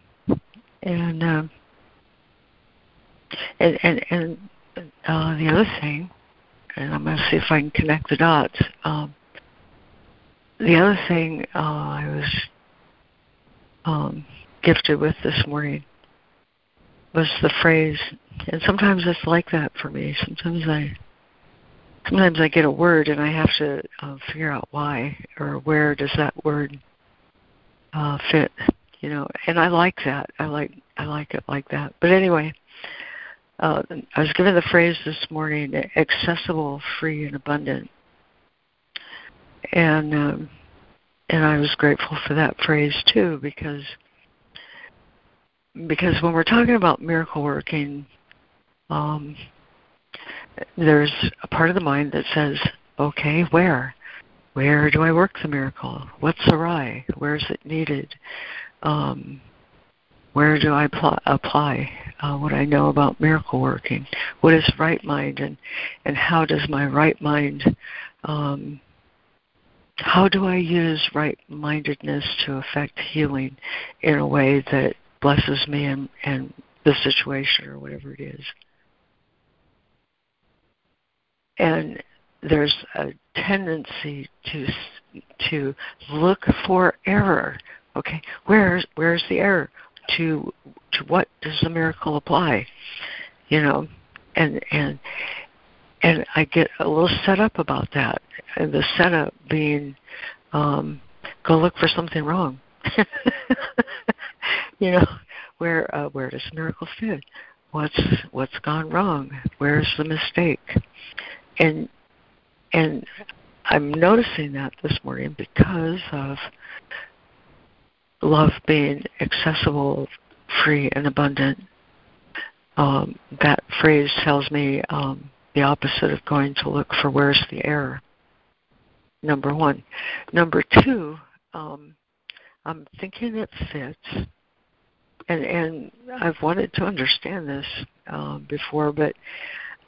and um, and and, and uh, the other thing, and I'm going to see if I can connect the dots. Um, the other thing uh, I was um, gifted with this morning was the phrase, and sometimes it's like that for me. Sometimes I sometimes I get a word, and I have to uh, figure out why or where does that word uh, fit. You know, and I like that. I like I like it like that. But anyway, uh, I was given the phrase this morning: accessible, free, and abundant. And um, and I was grateful for that phrase too, because because when we're talking about miracle working, um, there's a part of the mind that says, "Okay, where, where do I work the miracle? What's awry? Where is it needed? Um, where do I pl- apply uh, what I know about miracle working? What is right mind, and, and how does my right mind, um, how do I use right-mindedness to affect healing in a way that blesses me and, and the situation or whatever it is?" And there's a tendency to to look for error. Okay, where's where's the error? To to what does the miracle apply? You know, and and and I get a little set up about that. And the setup being, um, go look for something wrong. You know, where uh, where does the miracle fit? What's what's gone wrong? Where's the mistake? And and I'm noticing that this morning because of love being accessible, free, and abundant. Um, that phrase tells me um, the opposite of going to look for where's the error, number one. Number two, um, I'm thinking it fits, and, and I've wanted to understand this uh, before, but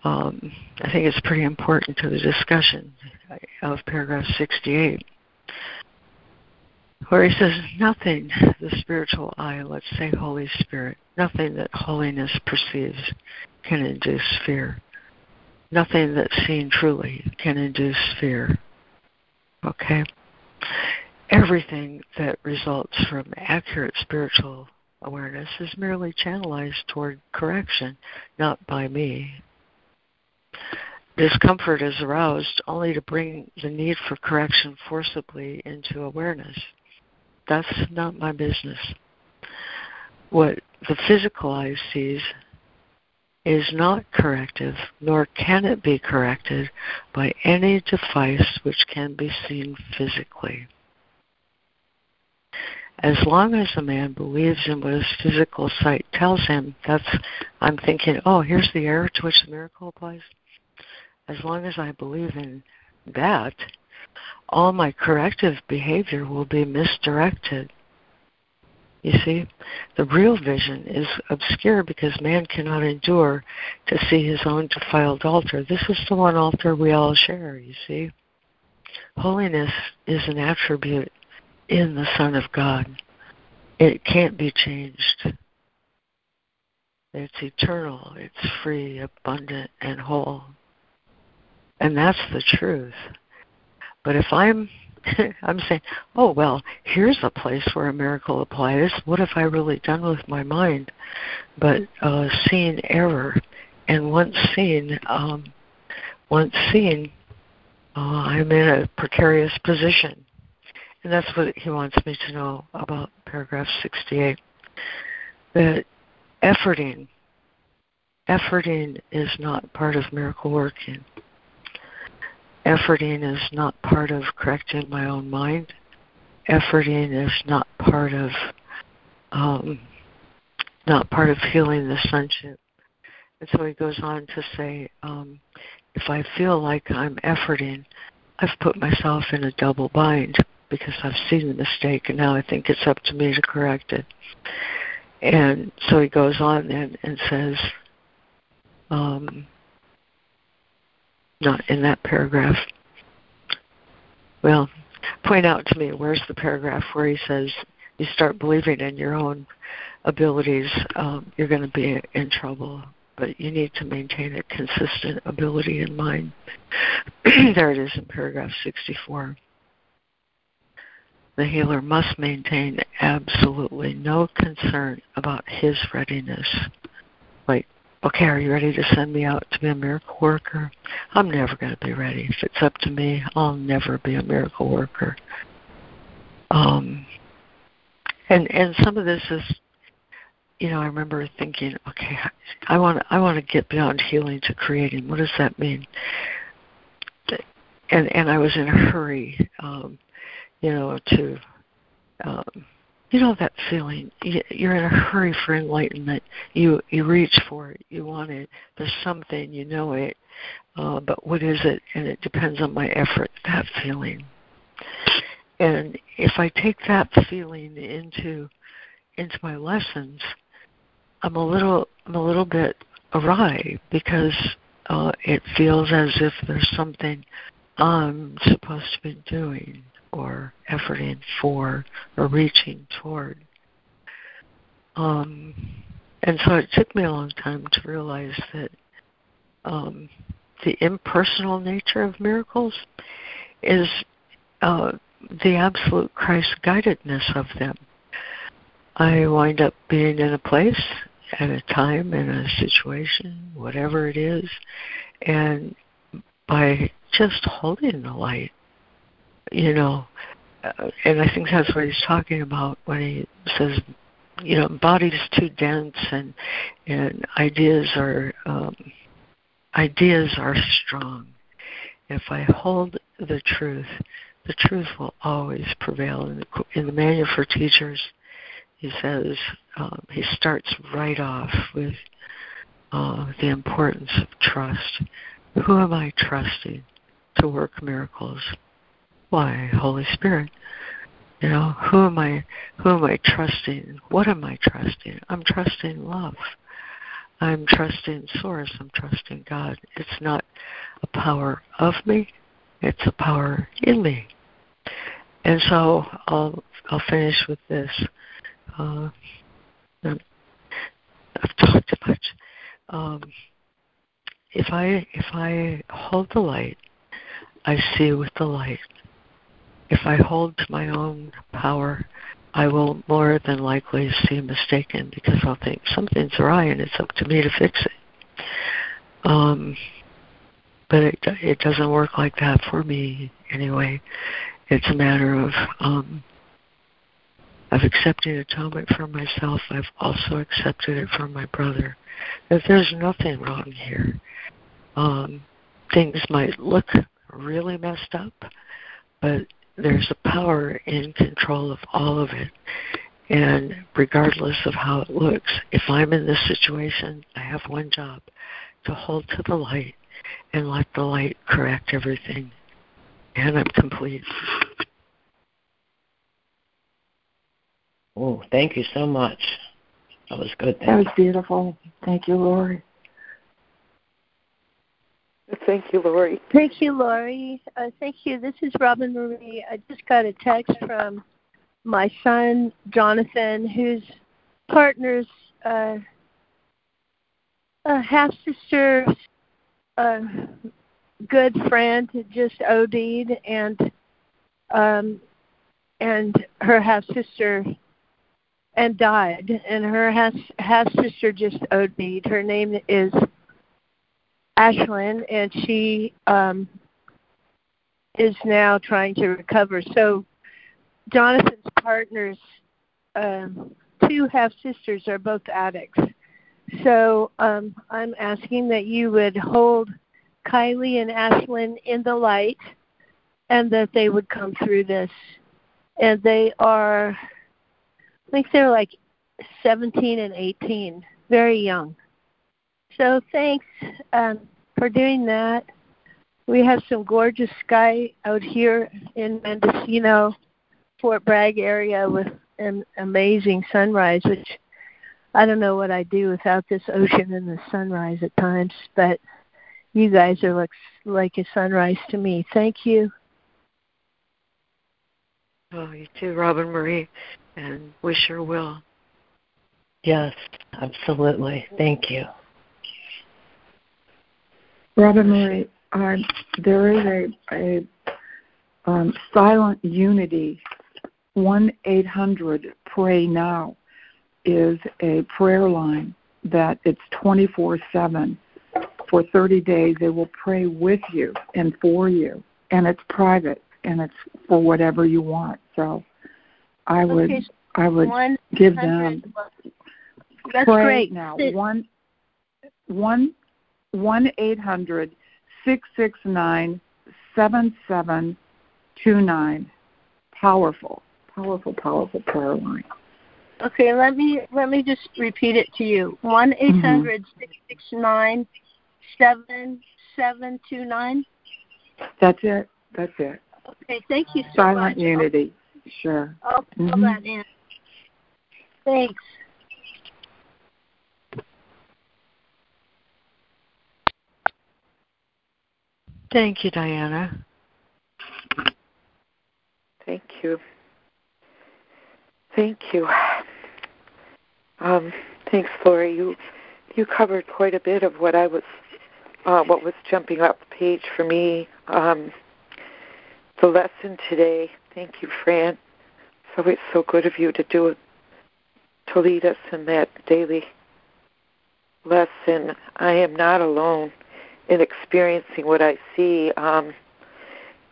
um, I think it's pretty important to the discussion of paragraph sixty-eight. Where he says, nothing the spiritual eye, let's say Holy Spirit, nothing that holiness perceives can induce fear. Nothing that's seen truly can induce fear. Okay? Everything that results from accurate spiritual awareness is merely channelized toward correction, not by me. Discomfort is aroused only to bring the need for correction forcibly into awareness. That's not my business. What the physical eye sees is not corrective, nor can it be corrected by any device which can be seen physically. As long as a man believes in what his physical sight tells him, that's, I'm thinking, oh, here's the error to which the miracle applies. As long as I believe in that, all my corrective behavior will be misdirected. You see, the real vision is obscure because man cannot endure to see his own defiled altar. This is the one altar we all share, you see. Holiness is an attribute in the Son of God. It can't be changed. It's eternal, it's free, abundant, and whole. And that's the truth. But if I'm I'm saying, oh, well, here's a place where a miracle applies. What have I really done with my mind? But uh, seeing error And once seen, um, once seen, uh, I'm in a precarious position. And that's what he wants me to know about paragraph sixty-eight. That efforting, efforting is not part of miracle working. Efforting is not part of correcting my own mind. Efforting is not part of, um, not part of healing the sonship. And so he goes on to say, um, if I feel like I'm efforting, I've put myself in a double bind because I've seen the mistake and now I think it's up to me to correct it. And so he goes on and, and says, um, not in that paragraph. Well, point out to me, where's the paragraph where he says, you start believing in your own abilities, um, you're going to be in trouble. But you need to maintain a consistent ability in mind. There it is in paragraph sixty-four. The healer must maintain absolutely no concern about his readiness. Like, okay, are you ready to send me out to be a miracle worker? I'm never going to be ready. If it's up to me, I'll never be a miracle worker. Um, and and some of this is, you know, I remember thinking, okay, I want I want to get beyond healing to creating. What does that mean? And and I was in a hurry, um, you know, to, um, you know, that feeling. You're in a hurry for enlightenment. You you reach for it. You want it. There's something. You know it. Uh, but what is it? And it depends on my effort. That feeling. And if I take that feeling into into my lessons, I'm a little, I'm a little bit awry because uh, it feels as if there's something I'm supposed to be doing or efforting for or reaching toward. Um, and so it took me a long time to realize that um, the impersonal nature of miracles is uh, the absolute Christ-guidedness of them. I wind up being in a place at a time, in a situation, whatever it is, and by just holding the light, you know, and I think that's what he's talking about when he says, you know, body's too dense and and ideas are um, ideas are strong. If I hold the truth, the truth will always prevail. In the, in the Manual for Teachers, he says, um, he starts right off with uh, the importance of trust. Who am I trusting to work miracles? Why, Holy Spirit. You know, who am I, who am I trusting? What am I trusting? I'm trusting love. I'm trusting Source. I'm trusting God. It's not a power of me. It's a power in me. And so I'll, I'll finish with this. Uh, I've talked too much. Um, if I if I hold the light, I see with the light. If I hold to my own power, I will more than likely seem mistaken because I'll think something's awry and it's up to me to fix it. Um, but it it doesn't work like that for me anyway. It's a matter of. Um, I've accepted atonement for myself. I've also accepted it for my brother. That there's nothing wrong here. Um, things might look really messed up, but there's a power in control of all of it. And regardless of how it looks, if I'm in this situation, I have one job, to hold to the light and let the light correct everything. And I'm complete. Oh, thank you so much. That was good. Thank that was you. Beautiful. Thank you, Laurie. Thank you, Laurie. Thank you, Laurie. Uh, thank you. This is Robin Marie. I just got a text from my son, Jonathan, whose partner's uh, a half-sister, a good friend, just O D'd, and... Um, and her half-sister and died, and her half-sister just O D'd. Her name is Ashlyn, and she um, is now trying to recover. So Jonathan's partners, um, two half-sisters, are both addicts. So um, I'm asking that you would hold Kylie and Ashlyn in the light and that they would come through this. And they are, I think they're like seventeen and eighteen, very young. So thanks um, for doing that. We have some gorgeous sky out here in Mendocino, Fort Bragg area with an amazing sunrise, which I don't know what I'd do without this ocean and the sunrise at times, but you guys are like, like a sunrise to me. Thank you. Oh, you too, Robin Marie, and we sure will. Yes, absolutely. Thank you. Robin Marie, uh, there is a, a um, Silent Unity one eight hundred Pray Now is a prayer line that it's twenty-four seven. For thirty days, they will pray with you and for you, and it's private, and it's for whatever you want. So I would okay. I would give them That's pray great. Now. One, one, one eight hundred six six nine seven seven two nine. Powerful, powerful, powerful prayer line. Okay, let me let me just repeat it to you. one eight hundred six six nine seven seven two nine. That's it. That's it. Okay, thank you so Silent much. Silent Unity. I'll, sure. I'll fill mm-hmm. that in. Thanks. Thank you, Diana. Thank you. Thank you. Um, thanks, Laurie. You you covered quite a bit of what I was uh, what was jumping up the page for me. Um, the lesson today. Thank you, Fran. It's always so good of you to do it, to lead us in that daily lesson. I am not alone in experiencing what I see. Um,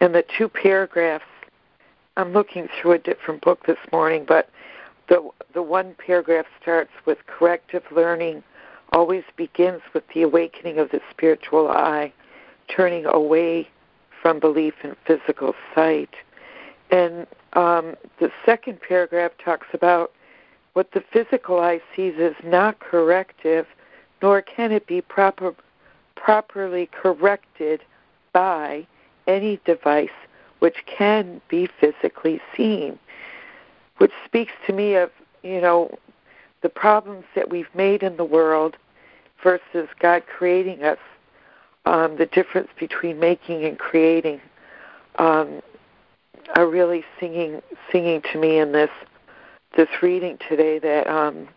in the two paragraphs, I'm looking through a different book this morning, but the the one paragraph starts with corrective learning always begins with the awakening of the spiritual eye, turning away from belief in physical sight. And um, the second paragraph talks about what the physical eye sees is not corrective, nor can it be proper properly corrected by any device which can be physically seen, which speaks to me of, you know, the problems that we've made in the world versus God creating us, um, the difference between making and creating um, are really singing singing to me in this, this reading today that um,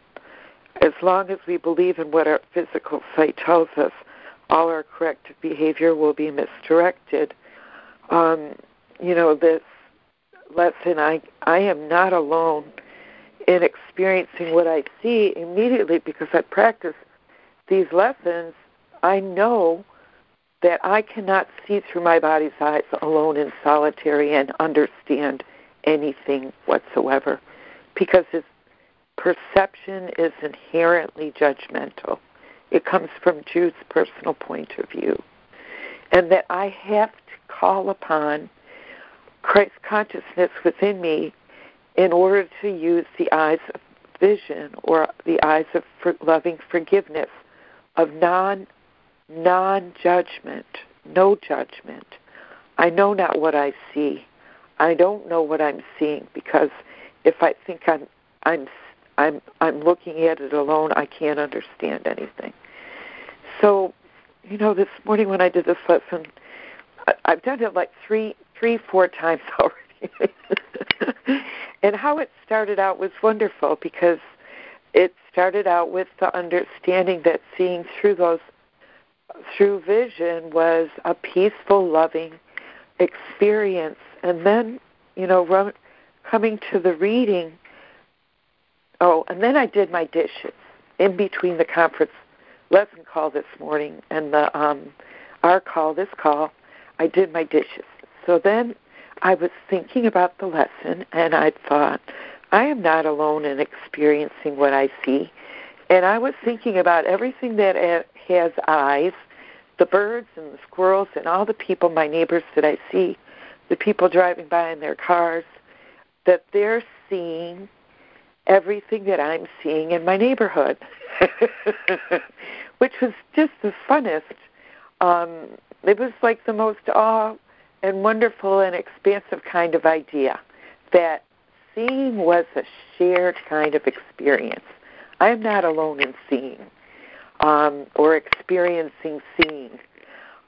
as long as we believe in what our physical sight tells us, all our corrective behavior will be misdirected. Um, you know, this lesson, I, I am not alone in experiencing what I see immediately because I practice these lessons. I know that I cannot see through my body's eyes alone in solitary and understand anything whatsoever because its perception is inherently judgmental. It comes from Jude's personal point of view. And that I have to call upon Christ consciousness within me in order to use the eyes of vision or the eyes of for loving forgiveness, of non, non-judgment, no judgment. I know not what I see. I don't know what I'm seeing because if I think I'm, I'm I'm I'm looking at it alone, I can't understand anything. So, you know, this morning when I did this lesson, I, I've done it like three, three, four times already. And how it started out was wonderful because it started out with the understanding that seeing through those, through vision was a peaceful, loving experience. And then, you know, run, coming to the reading. Oh, and then I did my dishes in between the conference lesson call this morning, and the um, our call, this call, I did my dishes. So then I was thinking about the lesson, and I thought, I am not alone in experiencing what I see. And I was thinking about everything that has eyes, the birds and the squirrels and all the people, my neighbors that I see, the people driving by in their cars, that they're seeing everything that I'm seeing in my neighborhood, which was just the funnest. Um, it was like the most awe and wonderful and expansive kind of idea, that seeing was a shared kind of experience. I'm not alone in seeing um, or experiencing seeing.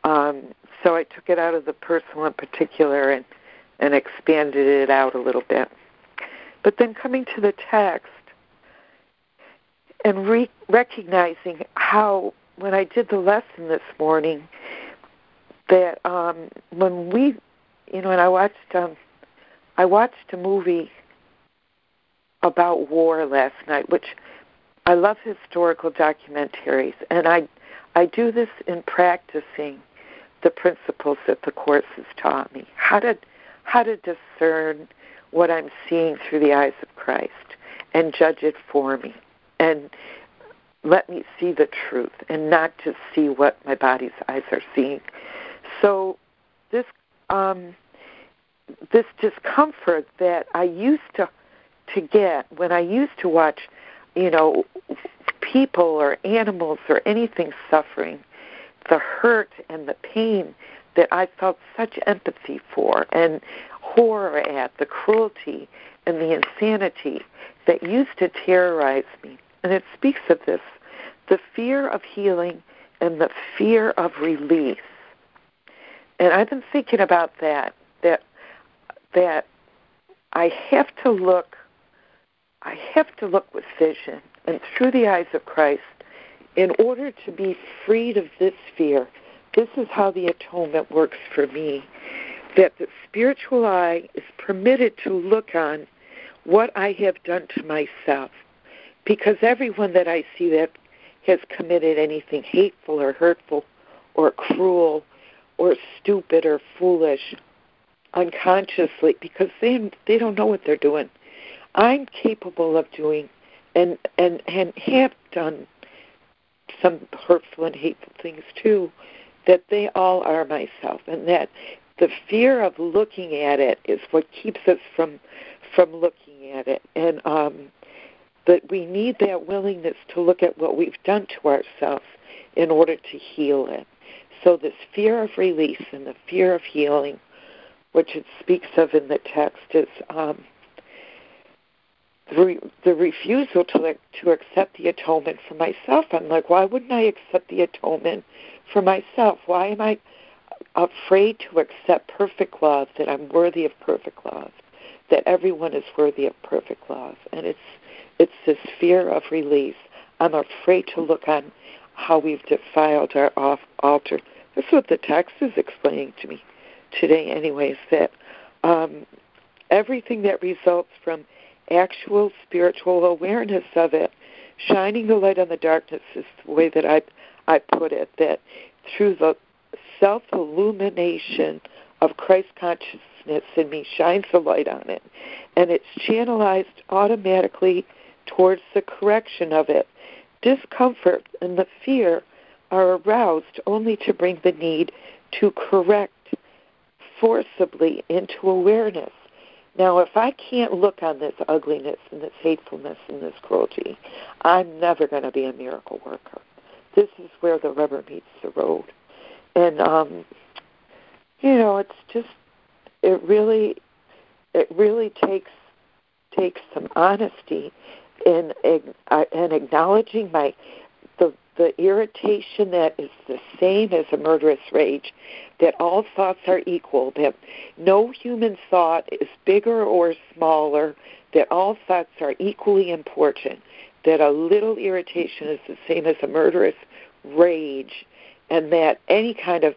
Um, so I took it out of the personal in particular and, and expanded it out a little bit. But then coming to the text and re- recognizing how, when I did the lesson this morning, that um, when we, you know, and I watched, um, I watched a movie about war last night, which I love historical documentaries, and I, I do this in practicing the principles that the Course has taught me, how to, how to discern what I'm seeing through the eyes of Christ and judge it for me and let me see the truth and not just see what my body's eyes are seeing. So this um, this discomfort that I used to to get when I used to watch, you know, people or animals or anything suffering, the hurt and the pain that I felt such empathy for and horror at, the cruelty and the insanity that used to terrorize me. And it speaks of this, the fear of healing and the fear of release. And I've been thinking about that, that that I have to look, I have to look with vision and through the eyes of Christ in order to be freed of this fear. This is how the atonement works for me, that the spiritual eye is permitted to look on what I have done to myself, because everyone that I see that has committed anything hateful or hurtful or cruel or stupid or foolish unconsciously, because they they don't know what they're doing. I'm capable of doing and, and, and have done some hurtful and hateful things too, that they all are myself, and that the fear of looking at it is what keeps us from from looking at it. And um, that we need that willingness to look at what we've done to ourselves in order to heal it. So this fear of release and the fear of healing, which it speaks of in the text, is um, the, re- the refusal to, like, to accept the atonement for myself. I'm like, why wouldn't I accept the atonement for myself? Why am I afraid to accept perfect love, that I'm worthy of perfect love, that everyone is worthy of perfect love? And it's it's this fear of release. I'm afraid to look on how we've defiled our off altar. That's what the text is explaining to me today anyways, that um, everything that results from actual spiritual awareness of it, shining the light on the darkness is the way that I, I put it, that through the self-illumination of Christ consciousness in me shines the light on it, and it's channelized automatically towards the correction of it. Discomfort and the fear are aroused only to bring the need to correct forcibly into awareness. Now, if I can't look on this ugliness and this hatefulness and this cruelty, I'm never going to be a miracle worker. This is where the rubber meets the road. And, um, you know, it's just, it really, it really takes takes some honesty in, in, in acknowledging my the, the irritation that is the same as a murderous rage, that all thoughts are equal, that no human thought is bigger or smaller, that all thoughts are equally important, that a little irritation is the same as a murderous rage, and that any kind of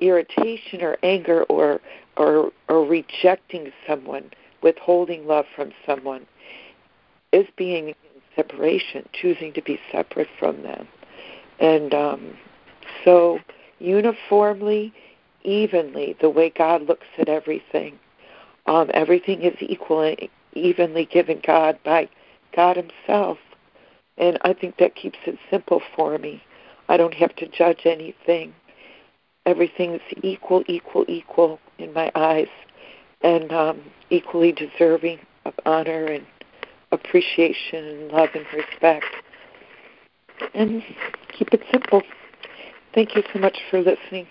irritation or anger or, or or rejecting someone, withholding love from someone, is being in separation, choosing to be separate from them. And um, so uniformly, evenly, the way God looks at everything, um, everything is equal, evenly given God by God himself. And I think that keeps it simple for me. I don't have to judge anything. Everything is equal, equal, equal in my eyes, and um, equally deserving of honor and appreciation and love and respect. And keep it simple. Thank you so much for listening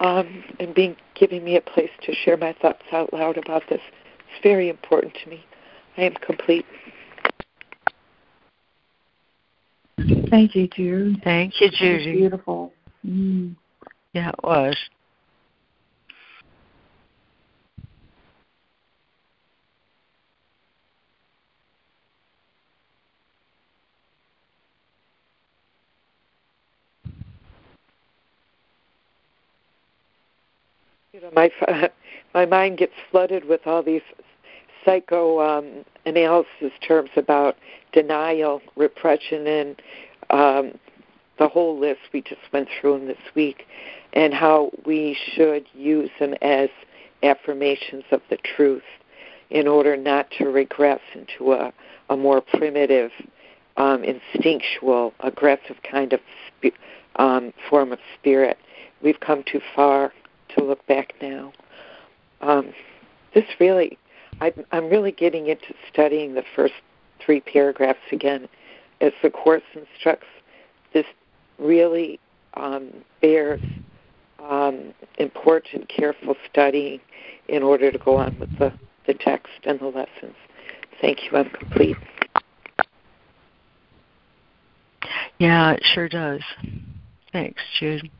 um, and being giving me a place to share my thoughts out loud about this. It's very important to me. I am complete. Thank you, Jude. Thank you, Judy. It was beautiful. Mm. Yeah, it was. You know, my my mind gets flooded with all these psycho um, analysis terms about denial, repression, and um, the whole list we just went through in this week, and how we should use them as affirmations of the truth in order not to regress into a, a more primitive, um, instinctual, aggressive kind of sp- um, form of spirit. We've come too far to look back now. Um, this really... I'm, I'm really getting into studying the first three paragraphs again. As the Course instructs, this really um, bears um, important, careful studying in order to go on with the, the text and the lessons. Thank you. I'm complete. Yeah, it sure does. Thanks, Jude.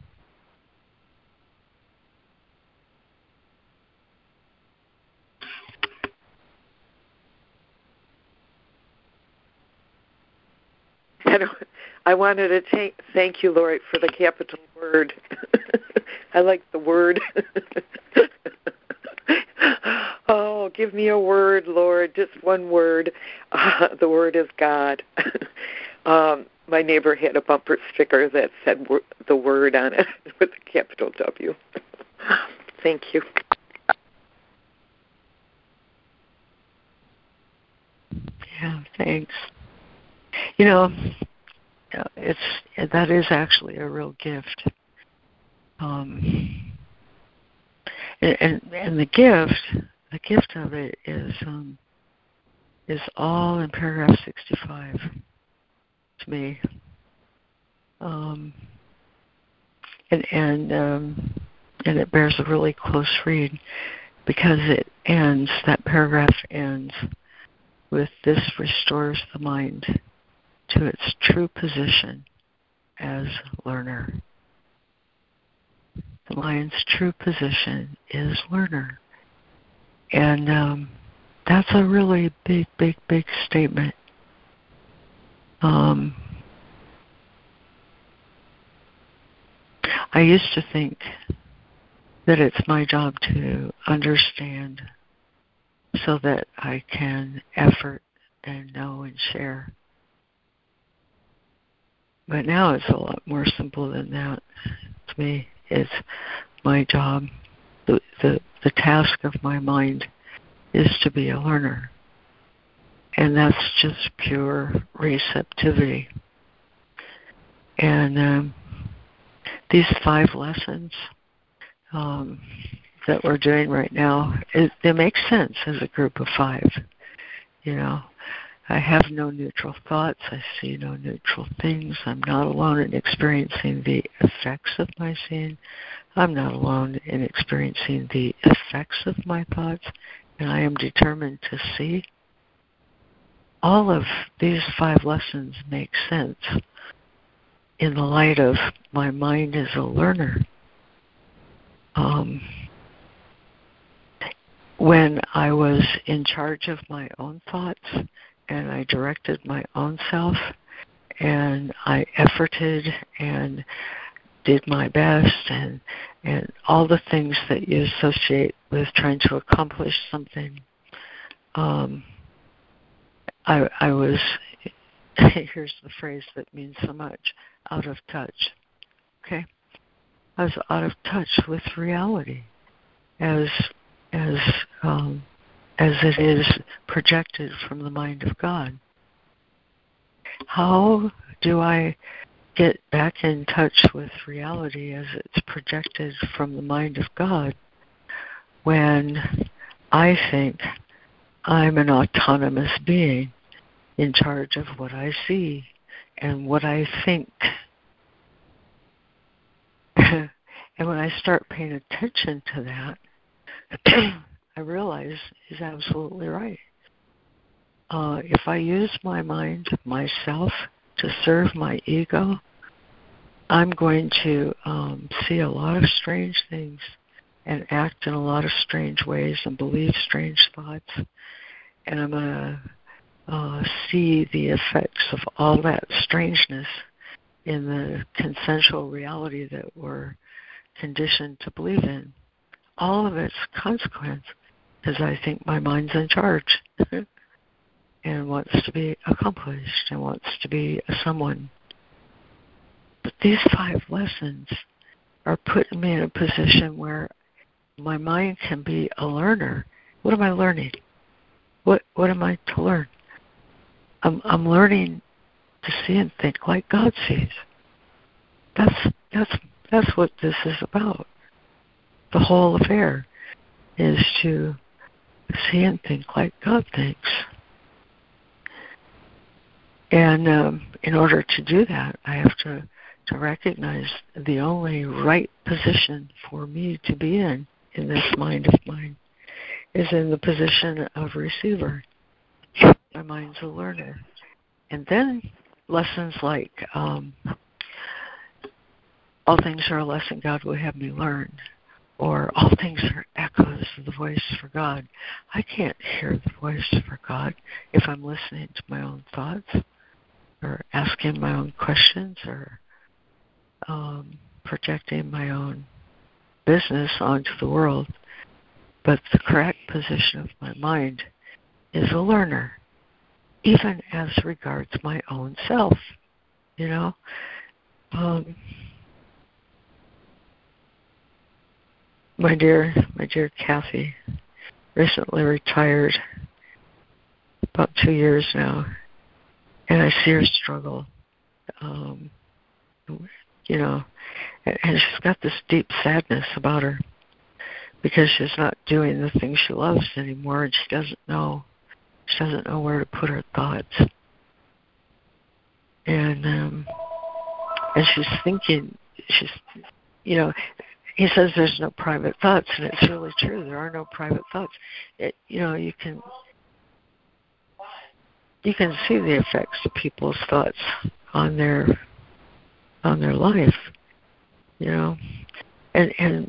And I wanted to t- thank you, Laurie, for the capital word. I like the word. Oh, give me a word, Lord, just one word. Uh, the word is God. um, my neighbor had a bumper sticker that said wor- the word on it with a capital W. Thank you. Yeah, thanks. You know, it's that is actually a real gift, um, and, and and the gift, the gift of it is um, is all in paragraph sixty-five to me, um, and and um, and it bears a really close read because it ends that paragraph ends with this restores the mind to its true position as learner. The mind's true position is learner. And um, that's a really big, big, big statement. Um, I used to think that it's my job to understand so that I can effort and know and share. But now it's a lot more simple than that. To me, it's my job. The, the the task of my mind is to be a learner. And that's just pure receptivity. And um, these five lessons um, that we're doing right now, it, they make sense as a group of five, you know. I have no neutral thoughts. I see no neutral things. I'm not alone in experiencing the effects of my seeing. I'm not alone in experiencing the effects of my thoughts. And I am determined to see. All of these five lessons make sense in the light of my mind as a learner. Um, when I was in charge of my own thoughts, and I directed my own self, and I efforted and did my best, and and all the things that you associate with trying to accomplish something. Um, I, I was here's the phrase that means so much, out of touch. Okay? I was out of touch with reality as as um, as it is projected from the mind of God. How do I get back in touch with reality as it's projected from the mind of God when I think I'm an autonomous being in charge of what I see and what I think? And when I start paying attention to that, I realize he's absolutely right. Uh, if I use my mind, myself, to serve my ego, I'm going to um, see a lot of strange things and act in a lot of strange ways and believe strange thoughts. And I'm going to uh, see the effects of all that strangeness in the consensual reality that we're conditioned to believe in. All of its consequence is I think my mind's in charge and wants to be accomplished and wants to be a someone. But these five lessons are putting me in a position where my mind can be a learner. What am I learning? What what am I to learn? I'm, I'm learning to see and think like God sees. That's that's that's what this is about. The whole affair is to see and think like God thinks. And um, in order to do that, I have to, to recognize the only right position for me to be in, in this mind of mine, is in the position of receiver. My mind's a learner. And then lessons like, um, all things are a lesson God would have me learn, or all things are echoes of the voice for God. I can't hear the voice for God if I'm listening to my own thoughts or asking my own questions or um, projecting my own business onto the world. But the correct position of my mind is a learner, even as regards my own self, you know. Um, my dear, my dear Kathy, recently retired, about two years now, and I see her struggle, um, you know, and, and she's got this deep sadness about her because she's not doing the things she loves anymore, and she doesn't know. She doesn't know where to put her thoughts. And um, and she's thinking, she's, you know, he says there's no private thoughts, and it's really true. There are no private thoughts. It, you know, you can you can see the effects of people's thoughts on their on their life, you know. And and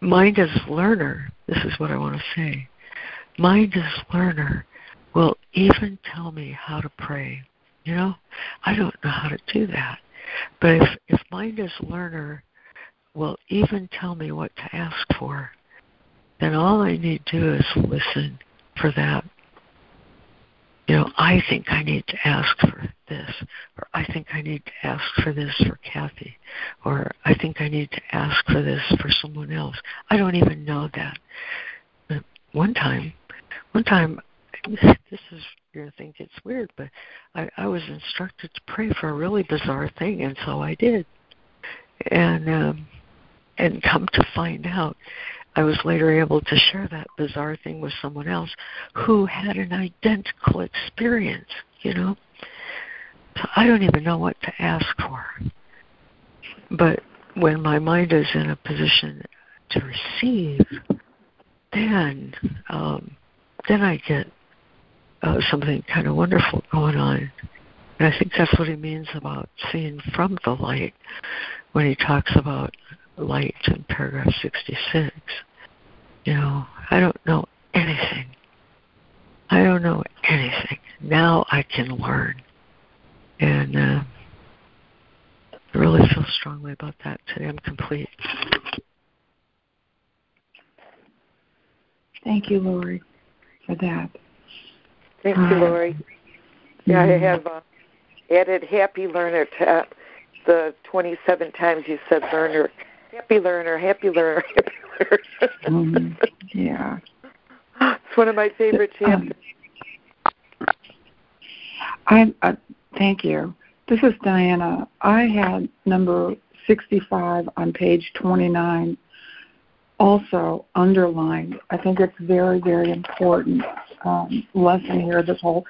mind as learner, this is what I want to say. Mind as learner will even tell me how to pray. You know, I don't know how to do that. But if, if mind as learner will even tell me what to ask for, then all I need to do is listen for that. You know, I think I need to ask for this, or I think I need to ask for this for Kathy, or I think I need to ask for this for someone else. I don't even know that. But one time, one time, this is, you're going to think it's weird, but I, I was instructed to pray for a really bizarre thing, and so I did. And um, and come to find out, I was later able to share that bizarre thing with someone else who had an identical experience, you know? So I don't even know what to ask for. But when my mind is in a position to receive, then, um, then I get Uh, something kind of wonderful going on. And I think that's what he means about seeing from the light when he talks about light in paragraph sixty-six. You know, I don't know anything. I don't know anything. Now I can learn. And uh, I really feel strongly about that today. I'm complete. Thank you, Laurie, for that. Thank you, Laurie. Yeah, I have uh, added happy learner to the twenty-seven times you said learner. Happy learner, happy learner, happy learner. um, yeah. It's one of my favorite chapters. Um, I, uh, thank you. This is Diana. I had number sixty-five on page twenty-nine also underlined. I think it's very, very important um, lesson here. This whole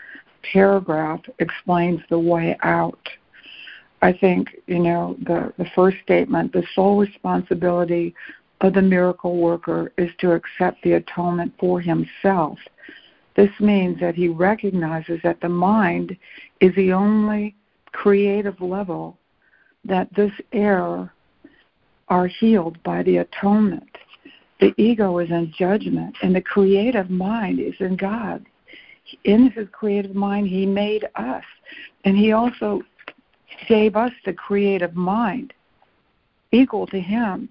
paragraph explains the way out. I think, you know, the, the first statement, the sole responsibility of the miracle worker is to accept the atonement for himself. This means that he recognizes that the mind is the only creative level that this error are healed by the atonement. The ego is in judgment, and the creative mind is in God. In his creative mind, he made us, and he also gave us the creative mind equal to him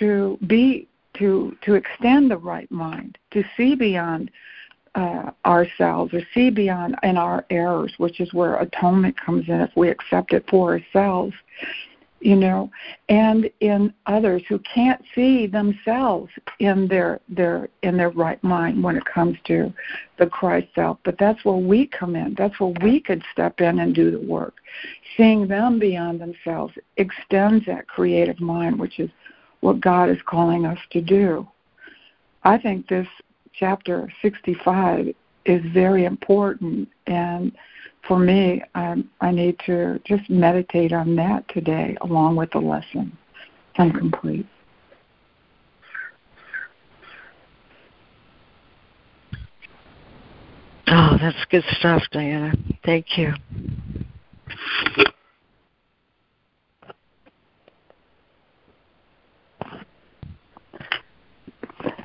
to be to to extend the right mind, to see beyond uh, ourselves, or see beyond in our errors, which is where atonement comes in if we accept it for ourselves, you know, and in others who can't see themselves in their their in their right mind when it comes to the Christ self. But that's where we come in. That's where we could step in and do the work. Seeing them beyond themselves extends that creative mind, which is what God is calling us to do. I think this chapter sixty-five is very important, and for me, um, I need to just meditate on that today along with the lesson. I'm complete. Oh, that's good stuff, Diana. Thank you.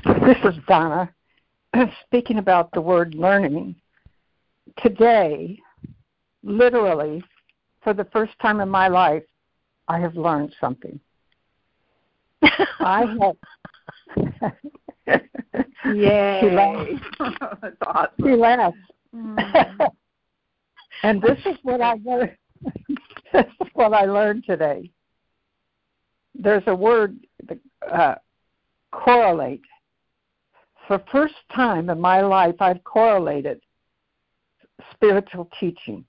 This is Donna. Speaking about the word learning, today, literally, for the first time in my life, I have learned something. I have. Yay. She laughs. That's awesome. She laughs. Mm. And this is what I learned. This is what I learned today. There's a word, uh, correlate. For the first time in my life, I've correlated spiritual teaching.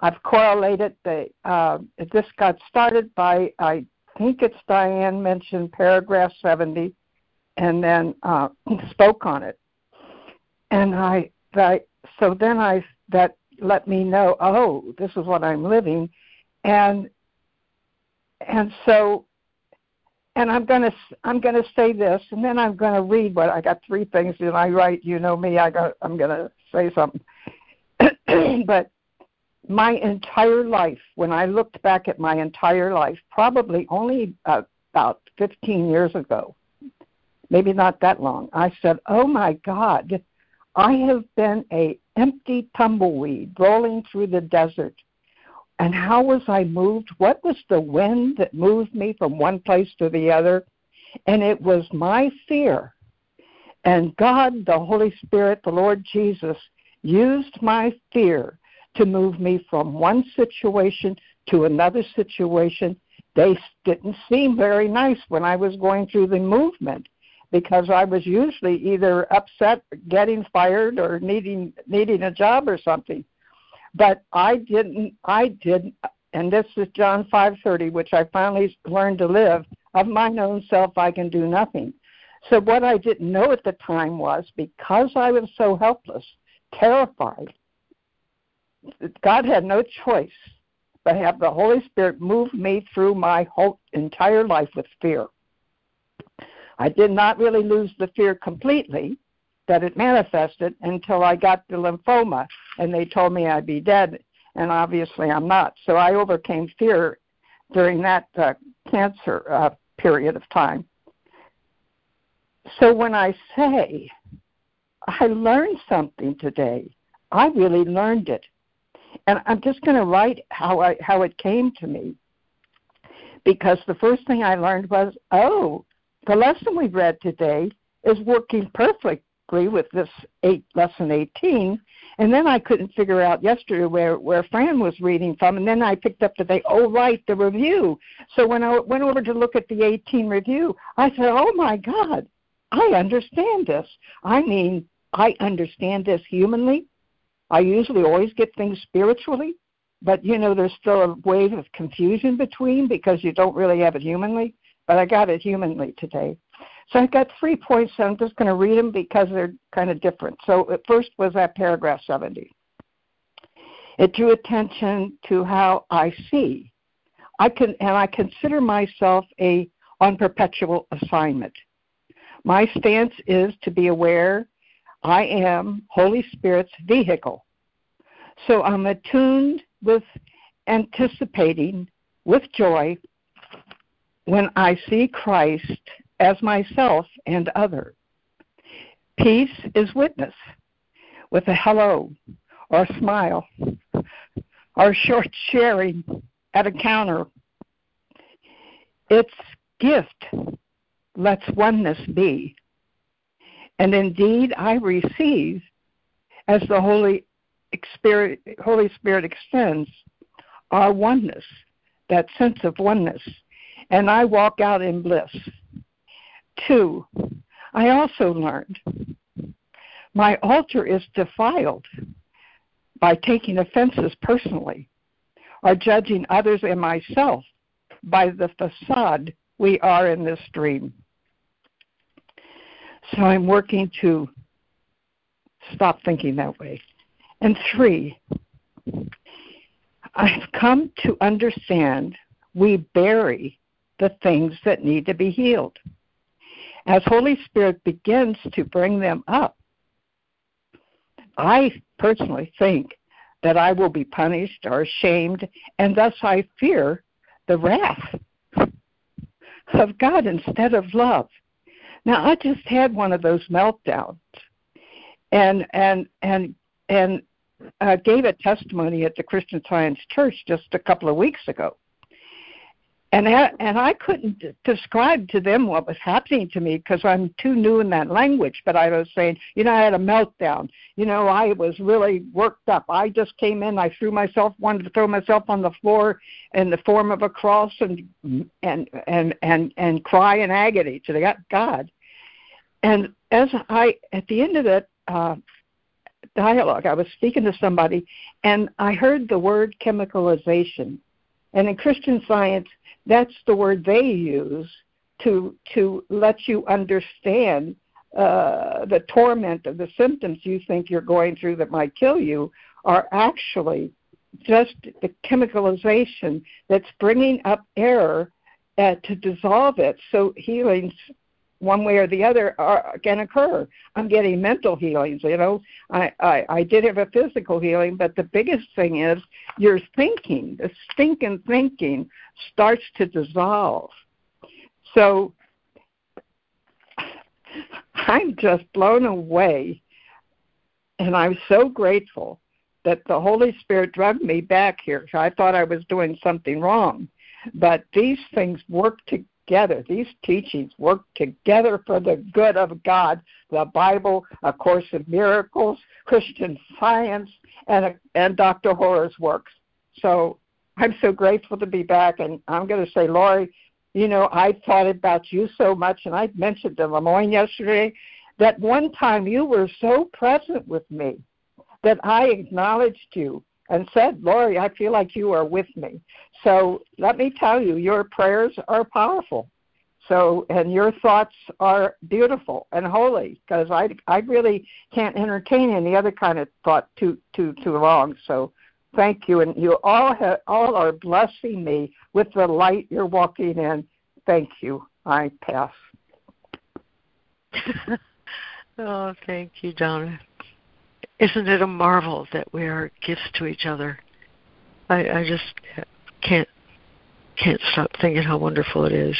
I've correlated the, uh, this got started by, I think it's Diane mentioned paragraph seventy, and then uh, spoke on it. And I, I, so then I, that let me know, oh, this is what I'm living. And, and so, and I'm going to, I'm going to say this, and then I'm going to read what I got three things, and I write, you know me, I got, I'm going to say something. But my entire life, when I looked back at my entire life, probably only uh, about fifteen years ago, maybe not that long, I said, oh, my God, I have been a empty tumbleweed rolling through the desert. And how was I moved? What was the wind that moved me from one place to the other? And it was my fear. And God, the Holy Spirit, the Lord Jesus, used my fear to move me from one situation to another situation. They didn't seem very nice when I was going through the movement, because I was usually either upset, getting fired, or needing needing a job or something. But I didn't, I didn't, and this is John five thirty, which I finally learned to live, of mine own self I can do nothing. So what I didn't know at the time was, because I was so helpless, terrified, God had no choice but have the Holy Spirit move me through my whole entire life with fear. I did not really lose the fear completely that it manifested until I got the lymphoma, and they told me I'd be dead, and obviously I'm not. So I overcame fear during that uh, cancer uh, period of time. So when I say I learned something today, I really learned it. And I'm just going to write how I, how it came to me, because the first thing I learned was, oh, the lesson we read today is working perfect, with this eight, lesson eighteen, and then I couldn't figure out yesterday where, where Fran was reading from, and then I picked up today, oh, right, the review. So when I went over to look at the eighteen review, I said, oh, my God, I understand this. I mean, I understand this humanly. I usually always get things spiritually, but, you know, there's still a wave of confusion between because you don't really have it humanly, but I got it humanly today. So I've got three points, and I'm just going to read them because they're kind of different. So first was that paragraph seventy. It drew attention to how I see. I can, and I consider myself a on perpetual assignment. My stance is to be aware I am Holy Spirit's vehicle. So I'm attuned with anticipating with joy when I see Christ as myself and other. Peace is witness with a hello or smile or short sharing at a counter. Its gift lets oneness be. And indeed I receive as the Holy Spirit, Holy Spirit extends our oneness, that sense of oneness, and I walk out in bliss. Two, I also learned my altar is defiled by taking offenses personally or judging others and myself by the facade we are in this dream. So I'm working to stop thinking that way. And three, I've come to understand we bury the things that need to be healed. As Holy Spirit begins to bring them up, I personally think that I will be punished or shamed, and thus I fear the wrath of God instead of love. Now, I just had one of those meltdowns and and and and uh, gave a testimony at the Christian Science Church just a couple of weeks ago. And I, and I couldn't describe to them what was happening to me because I'm too new in that language. But I was saying, you know, I had a meltdown. You know, I was really worked up. I just came in. I threw myself, wanted to throw myself on the floor in the form of a cross and and and and, and cry in agony to God. And as I, at the end of that uh, dialogue, I was speaking to somebody, and I heard the word chemicalization. And in Christian Science, that's the word they use to to let you understand uh, the torment of the symptoms you think you're going through that might kill you are actually just the chemicalization that's bringing up error uh, to dissolve it. So healings, one way or the other, are, can occur. I'm getting mental healings, you know. I, I, I did have a physical healing, but the biggest thing is your thinking, the stinking thinking starts to dissolve. So I'm just blown away, and I'm so grateful that the Holy Spirit dragged me back here. I thought I was doing something wrong, but these things work together. Together. These teachings work together for the good of God. The Bible, A Course in Miracles, Christian Science, and and Doctor Horror's works. So I'm so grateful to be back, and I'm going to say, Laurie, you know, I thought about you so much, and I mentioned to Lemoyne yesterday that one time you were so present with me that I acknowledged you and said, Laurie, I feel like you are with me. So let me tell you, your prayers are powerful. So, and your thoughts are beautiful and holy, because I, I really can't entertain any other kind of thought too too too long. So thank you. And you all have, all are blessing me with the light you're walking in. Thank you. I pass. Oh, thank you, Donna. Isn't it a marvel that we are gifts to each other? I, I just can't can't stop thinking how wonderful it is.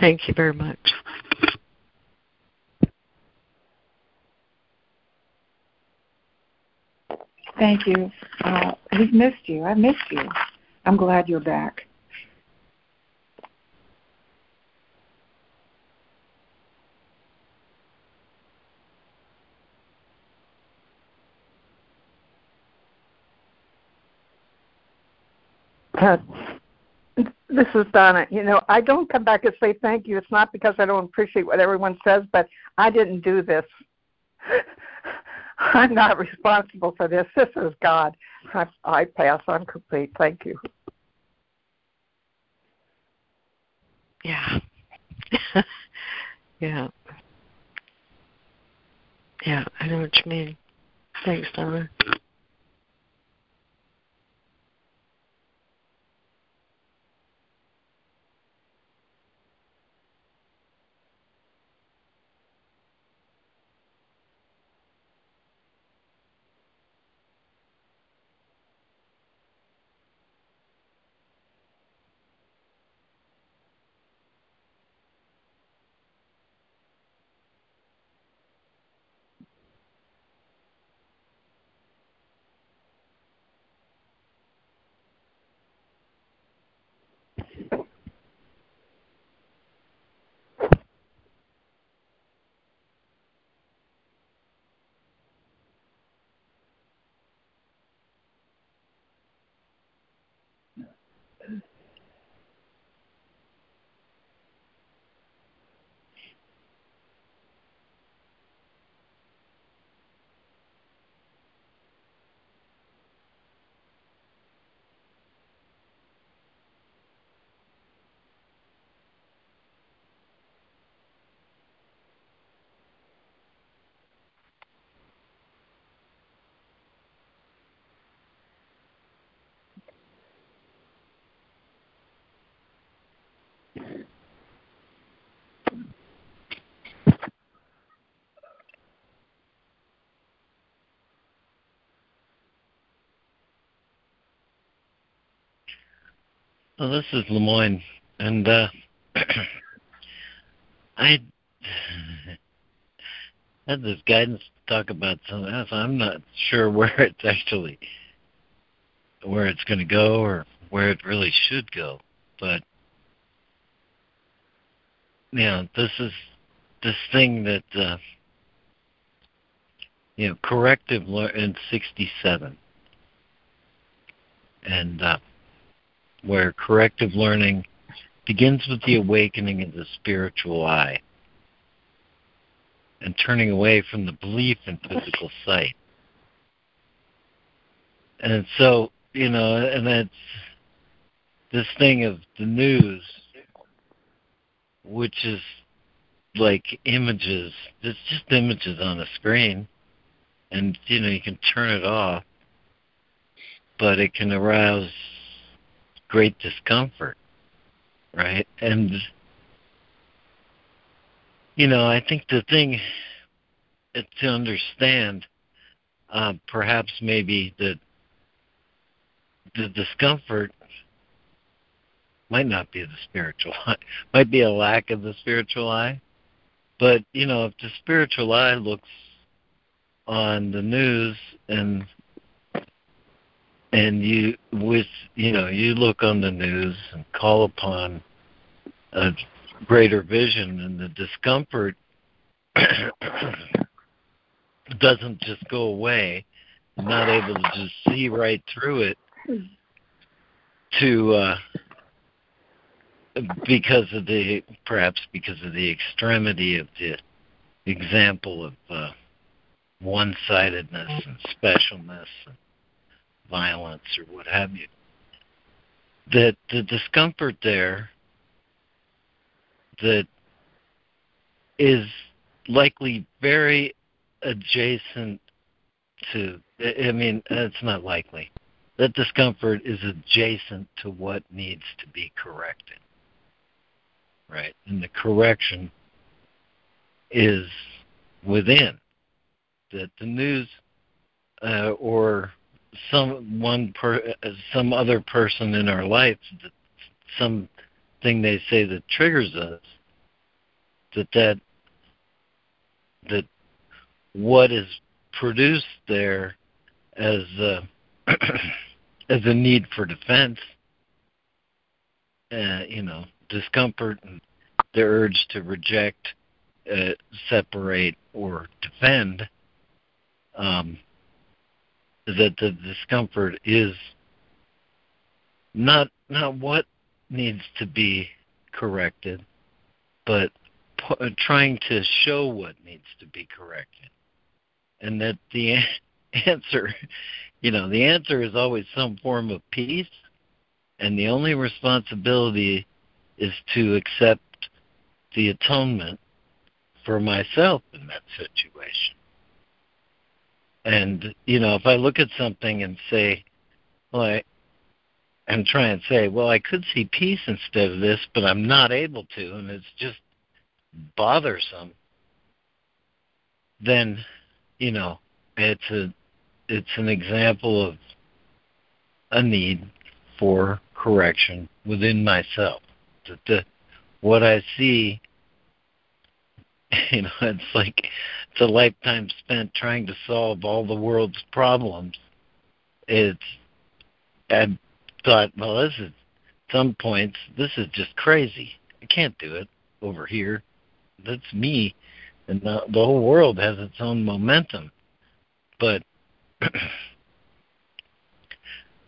Thank you very much. Thank you. Uh, we've missed you. I missed you. I'm glad you're back. Uh, this is Donna. You know, I don't come back and say thank you. It's not because I don't appreciate what everyone says, but I didn't do this. I'm not responsible for this. This is God. I, I pass. I'm complete. Thank you. Yeah. yeah. Yeah, I know what you mean. Thanks, Donna. Well, this is Lemoyne, and uh, I had this guidance to talk about something else. I'm not sure where it's actually, where it's going to go or where it really should go. But, you know, this is this thing that, uh, you know, corrective in sixty-seven. And, uh, where corrective learning begins with the awakening of the spiritual eye and turning away from the belief in physical sight. And so, you know, and it's this thing of the news, which is like images. It's just images on a screen, and, you know, you can turn it off, but it can arouse great discomfort, right? And, you know, I think the thing to understand, uh, perhaps maybe that the discomfort might not be the spiritual eye, might be a lack of the spiritual eye. But, you know, if the spiritual eye looks on the news and And you, with you know, you look on the news and call upon a greater vision, and the discomfort doesn't just go away. You're not able to just see right through it, to uh, because of the perhaps because of the extremity of the example of uh, one-sidedness and specialness. And, violence or what have you, that the discomfort there that is likely very adjacent to, I mean, it's not likely. That discomfort is adjacent to what needs to be corrected, right? And the correction is within. That the news uh, or some one per, some other person in our life, some thing they say that triggers us, that that that what is produced there as a, as a need for defense, uh, you know, discomfort and the urge to reject, uh, separate, or defend. Um, that the discomfort is not not what needs to be corrected, but p- trying to show what needs to be corrected, and that the answer, you know, the answer is always some form of peace, and the only responsibility is to accept the atonement for myself in that situation. And, you know, if I look at something and say, well, I, and try and say, well, I could see peace instead of this, but I'm not able to, and it's just bothersome, then, you know, it's a, it's an example of a need for correction within myself. That the, what I see, you know, it's like it's a lifetime spent trying to solve all the world's problems. It's, I thought, well, this is, at some points, this is just crazy. I can't do it over here. That's me. And the, the whole world has its own momentum. But,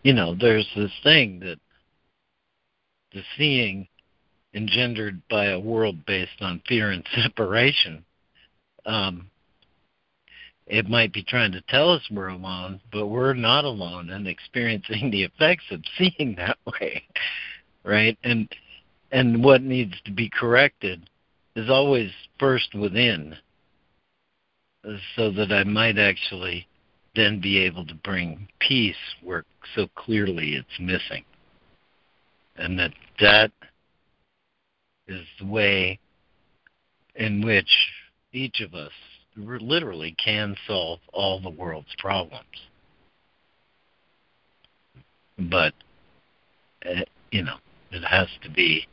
you know, there's this thing that the seeing engendered by a world based on fear and separation. Um, it might be trying to tell us we're alone, but we're not alone and experiencing the effects of seeing that way, right? And and what needs to be corrected is always first within, so that I might actually then be able to bring peace where so clearly it's missing. And that that is the way in which each of us literally can solve all the world's problems. But, uh, you know, it has to be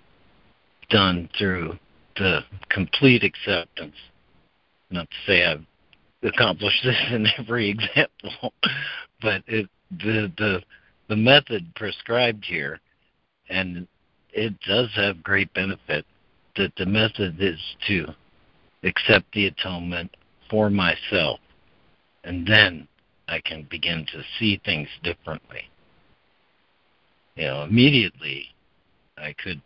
done through the complete acceptance. Not to say I've accomplished this in every example, but it, the, the the method prescribed here, and it does have great benefit, that the method is to accept the atonement for myself, and then I can begin to see things differently. You know, immediately I could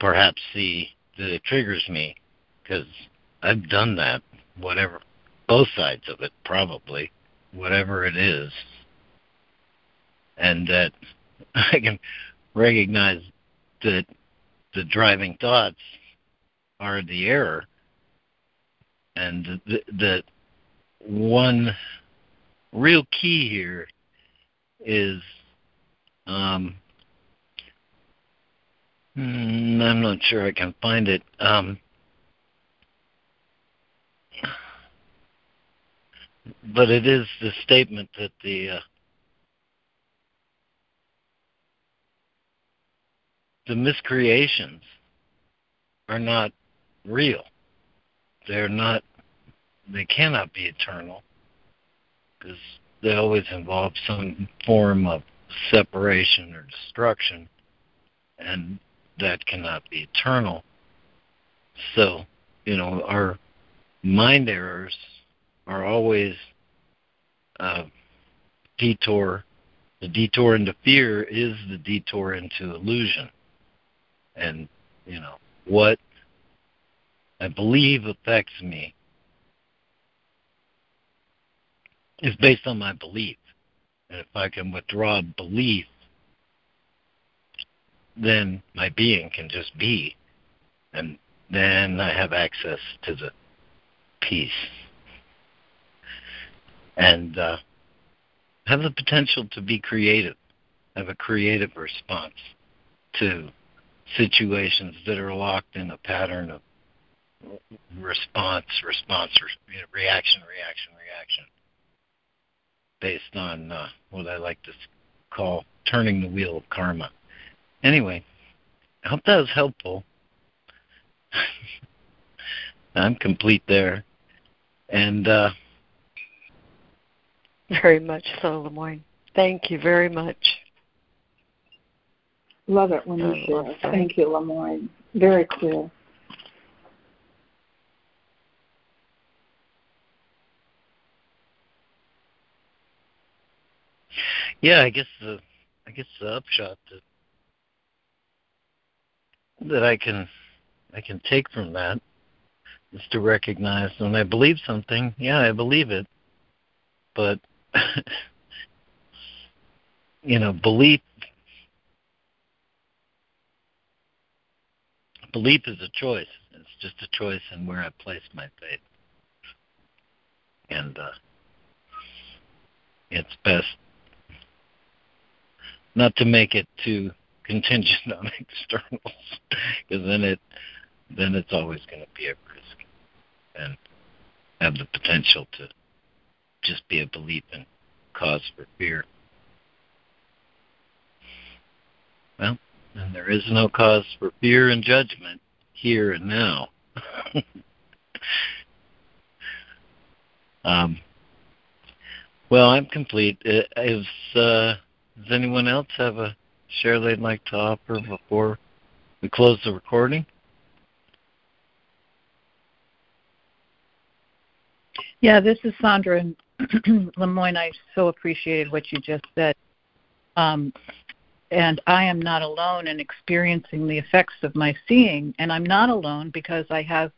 perhaps see that it triggers me, because I've done that, whatever, both sides of it probably, whatever it is, and that I can recognize that the driving thoughts are the error, and the, the one real key here is, um, I'm not sure I can find it, um, but it is the statement that the uh, the miscreations are not real. They're not, they cannot be eternal, because they always involve some form of separation or destruction, and that cannot be eternal. So, you know, our mind errors are always a detour. The detour into fear is the detour into illusion. And, you know, what I believe affects me is based on my belief. And if I can withdraw belief, then my being can just be. And then I have access to the peace. And uh, have the potential to be creative, have a creative response to situations that are locked in a pattern of response, response, reaction, reaction, reaction, based on uh, what I like to call turning the wheel of karma. Anyway, I hope that was helpful. I'm complete there. And uh, very much so, Lemoyne. Thank you very much. Love it when you share. Thank you, Lemoyne. Very clear. Yeah, I guess the I guess the upshot that that I can I can take from that is to recognize when I believe something, yeah, I believe it, but you know, belief belief is a choice. It's just a choice in where I place my faith, and uh, it's best not to make it too contingent on externals, because then it then it's always going to be a risk and have the potential to just be a belief and cause for fear. Well, and there is no cause for fear and judgment here and now. um, well, I'm complete. Is, uh, does anyone else have a share they'd like to offer before we close the recording? Yeah, this is Sandra, and Lemoyne, I so appreciated what you just said. Um, and I am not alone in experiencing the effects of my seeing, and I'm not alone because I have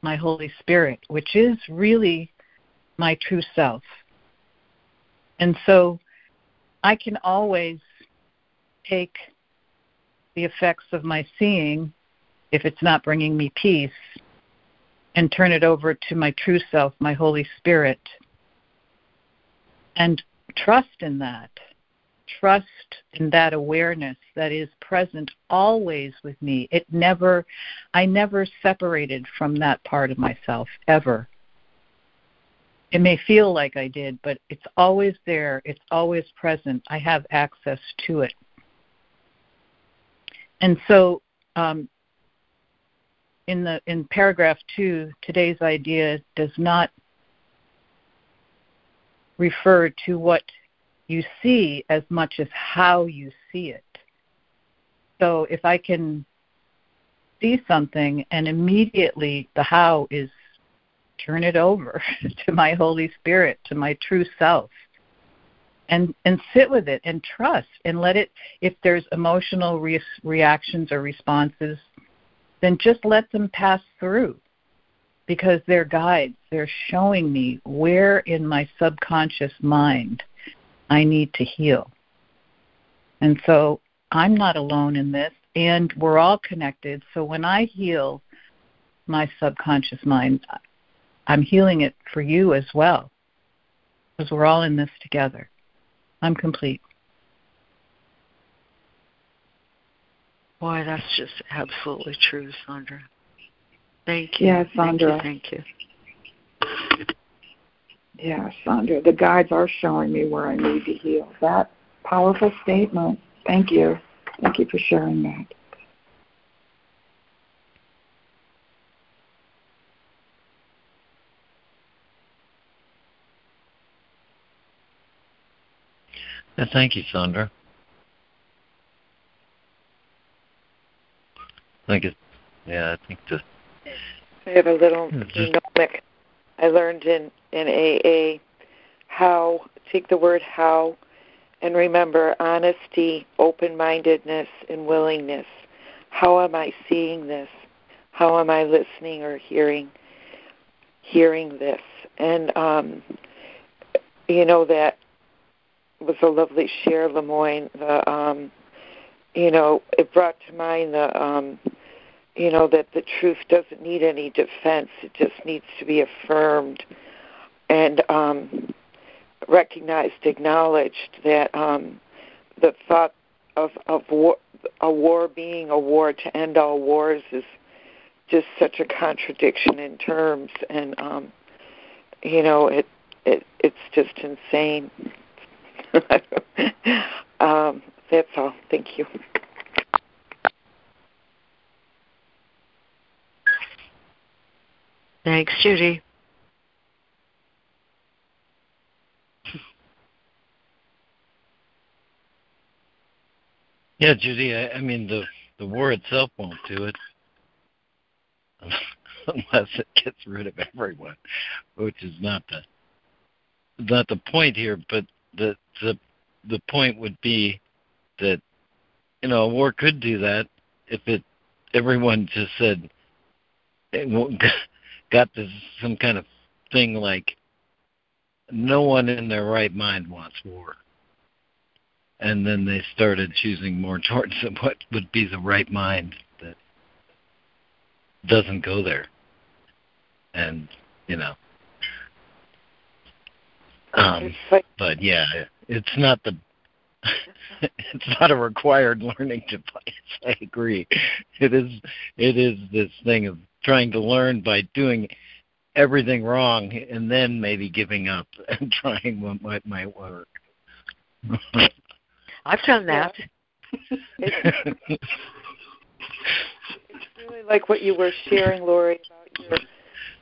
my Holy Spirit, which is really my true self. And so I can always take the effects of my seeing, if it's not bringing me peace, and turn it over to my true self, my Holy Spirit, and trust in that. Trust in that awareness that is present always with me. It never, I never separated from that part of myself, ever. It may feel like I did, but it's always there. It's always present. I have access to it. And so, um, in the in paragraph two, today's idea does not refer to what you see as much as how you see it. So if I can see something and immediately the how is turn it over to my Holy Spirit, to my true self, and and sit with it and trust and let it, if there's emotional re- reactions or responses, then just let them pass through, because they're guides. They're showing me where in my subconscious mind I need to heal. And so I'm not alone in this, and we're all connected. So when I heal my subconscious mind, I'm healing it for you as well, because we're all in this together. I'm complete. Boy, that's just absolutely true, Sandra. Thank you. Yeah, Sandra. Thank you. Thank you. Yeah, Sandra. The guides are showing me where I need to heal. That powerful statement. Thank you. Thank you for sharing that. Yeah, thank you, Sandra. I think it, yeah, I think the... I have a little just, mnemonic I learned in, in A A, how, take the word how, and remember honesty, open-mindedness, and willingness. How am I seeing this? How am I listening or hearing hearing this? And um, you know, that was a lovely share, Lemoyne. The, um, you know, it brought to mind the... Um, you know, that the truth doesn't need any defense. It just needs to be affirmed and um, recognized, acknowledged, that um, the thought of, of war, a war being a war to end all wars is just such a contradiction in terms. And, um, you know, it, it it's just insane. um, that's all. Thank you. Thanks, Judy. Yeah, Judy, I, I mean, the, the war itself won't do it unless it gets rid of everyone, which is not the not the point here, but the the the point would be that, you know, a war could do that if it everyone just said, got this some kind of thing like, no one in their right mind wants war. And then they started choosing more towards what would be the right mind that doesn't go there. And, you know. Um, but, yeah, it's not the... it's not a required learning device, I agree. It is it is this thing of trying to learn by doing everything wrong and then maybe giving up and trying what might, might work. I've done that. Yeah. It's, it's really like what you were sharing, Laurie, about your,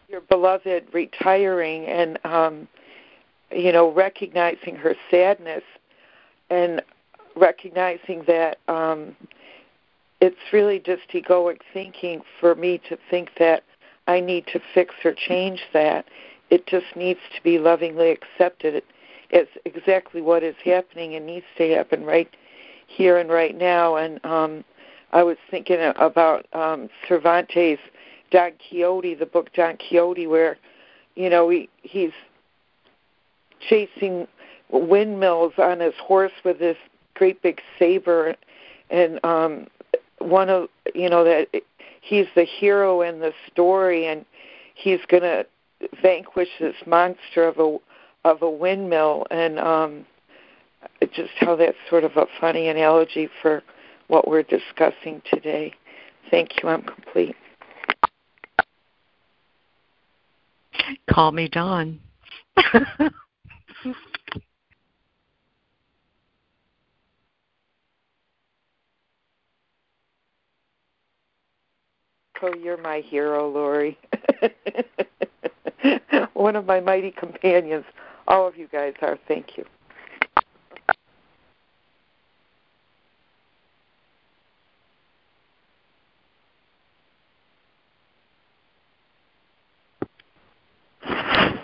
your beloved retiring and, um, you know, recognizing her sadness and recognizing that um, it's really just egoic thinking for me to think that I need to fix or change that. It just needs to be lovingly accepted. It's exactly what is happening and needs to happen right here and right now. And um, I was thinking about um, Cervantes' Don Quixote, the book Don Quixote, where, you know, he, he's chasing windmills on his horse with this great big saber, and um, one of you know that he's the hero in the story, and he's going to vanquish this monster of a of a windmill, and um, just how that's sort of a funny analogy for what we're discussing today. Thank you. I'm complete. Call me Don. Oh, you're my hero, Laurie. One of my mighty companions. All of you guys are. Thank you.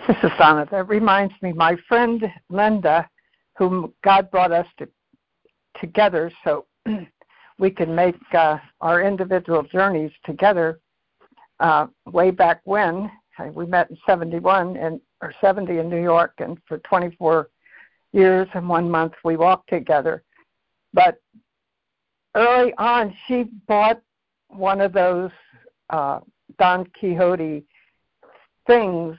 This is Donna. That reminds me, my friend Linda, whom God brought us to, together, so... we can make uh, our individual journeys together. Uh, way back when, we met in seventy-one and or seventy in New York, and for twenty-four years and one month we walked together. But early on, she bought one of those uh, Don Quixote things.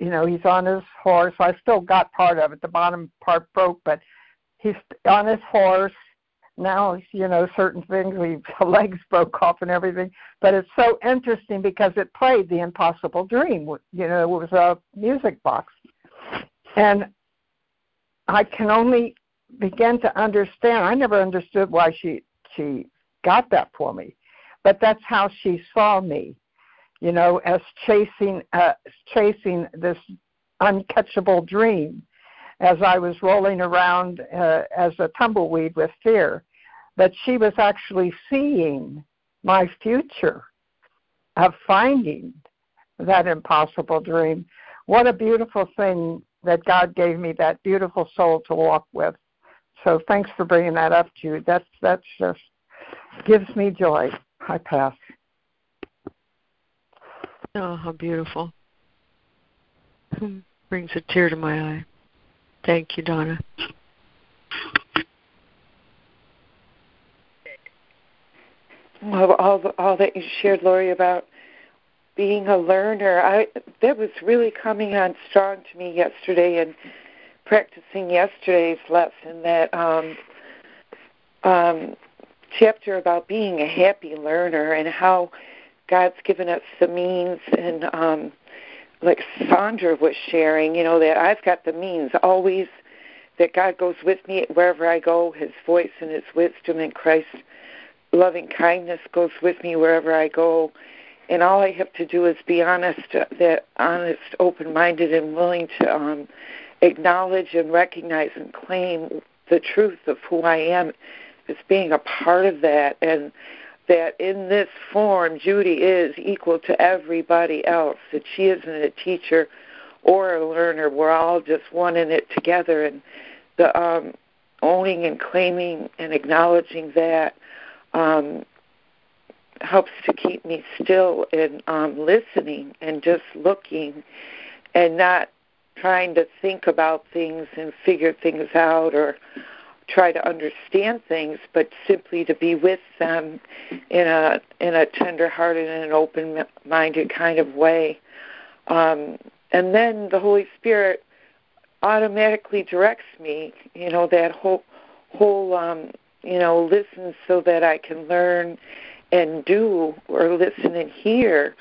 You know, he's on his horse. I still got part of it. The bottom part broke, but he's on his horse. Now, you know, certain things, we, the legs broke off and everything. But it's so interesting because it played The Impossible Dream. You know, it was a music box. And I can only begin to understand. I never understood why she she got that for me. But that's how she saw me, you know, as chasing uh, chasing this uncatchable dream as I was rolling around uh, as a tumbleweed with fear. That she was actually seeing my future of finding that impossible dream. What a beautiful thing that God gave me, that beautiful soul to walk with. So thanks for bringing that up, Jude. That's, that's just gives me joy. I pass. Oh, how beautiful. Brings a tear to my eye. Thank you, Donna. Well, all, the, all that you shared, Laurie, about being a learner, I, that was really coming on strong to me yesterday and practicing yesterday's lesson, that um, um, chapter about being a happy learner and how God's given us the means, and um, like Sandra was sharing, you know, that I've got the means always, that God goes with me wherever I go, his voice and his wisdom and Christ's loving kindness goes with me wherever I go, and all I have to do is be honest, that honest, open-minded, and willing to um, acknowledge and recognize and claim the truth of who I am as being a part of that, and that in this form, Judy is equal to everybody else, that she isn't a teacher or a learner. We're all just one in it together, and the um, owning and claiming and acknowledging that um, helps to keep me still and um, listening and just looking and not trying to think about things and figure things out or try to understand things, but simply to be with them in a in a tender-hearted and an open-minded kind of way. Um, and then the Holy Spirit automatically directs me, you know, that whole, whole um, you know, listen so that I can learn and do, or listen and hear.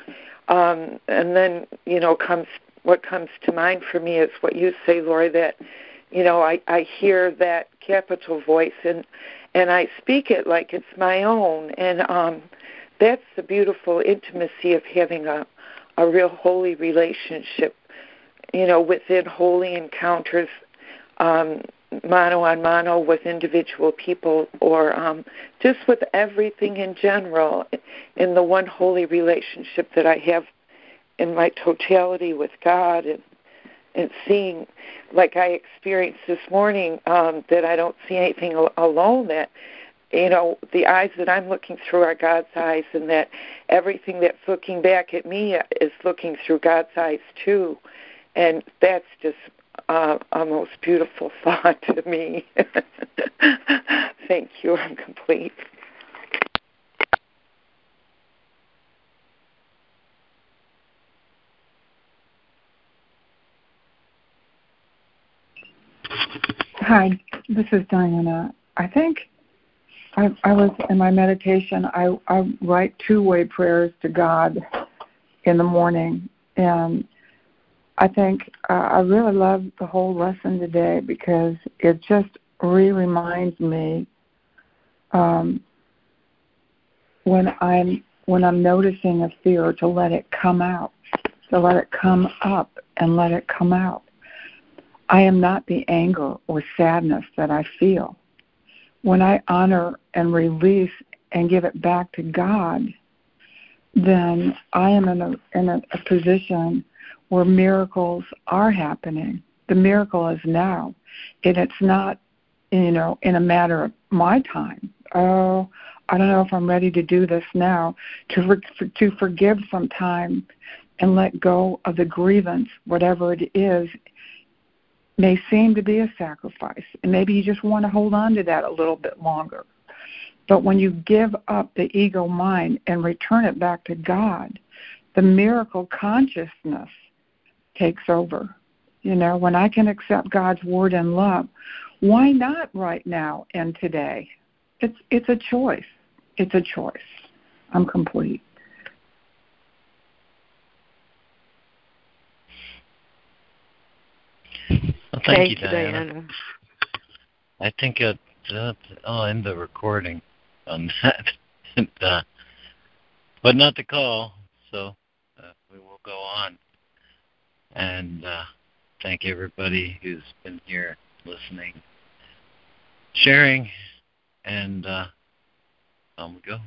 Um, and then, you know, comes what comes to mind for me is what you say, Laurie, that, you know, I, I hear that capital voice and and I speak it like it's my own. And um, that's the beautiful intimacy of having a, a real holy relationship, you know, within holy encounters, um, mano on mano with individual people, or um, just with everything in general, in the one holy relationship that I have in my totality with God. And and seeing, like I experienced this morning, um, that I don't see anything al- alone, that, you know, the eyes that I'm looking through are God's eyes, and that everything that's looking back at me is looking through God's eyes too. And that's just uh, a most beautiful thought to me. Thank you. I'm complete. Hi, this is Diana. I think I, I was in my meditation. I, I write two-way prayers to God in the morning, and I think uh, I really love the whole lesson today because it just re-reminds me um, when I'm when I'm noticing a fear to let it come out, to let it come up and let it come out. I am not the anger or sadness that I feel. When I honor and release and give it back to God, then I am in a, in a, a position where miracles are happening. The miracle is now. And it's not, you know, in a matter of my time. Oh, I don't know if I'm ready to do this now. To, for, to forgive some time and let go of the grievance, whatever it is, may seem to be a sacrifice, and maybe you just want to hold on to that a little bit longer. But when you give up the ego mind and return it back to God, the miracle consciousness takes over. You know, when I can accept God's word in love, why not right now and today? It's it's a choice. It's a choice. I'm complete. Well, thank, thank you, Diana. Diana. I think it, uh, I'll end the recording on that, and, uh, but not the call, so uh, we will go on. And uh, thank everybody who's been here listening, sharing, and uh, on we go.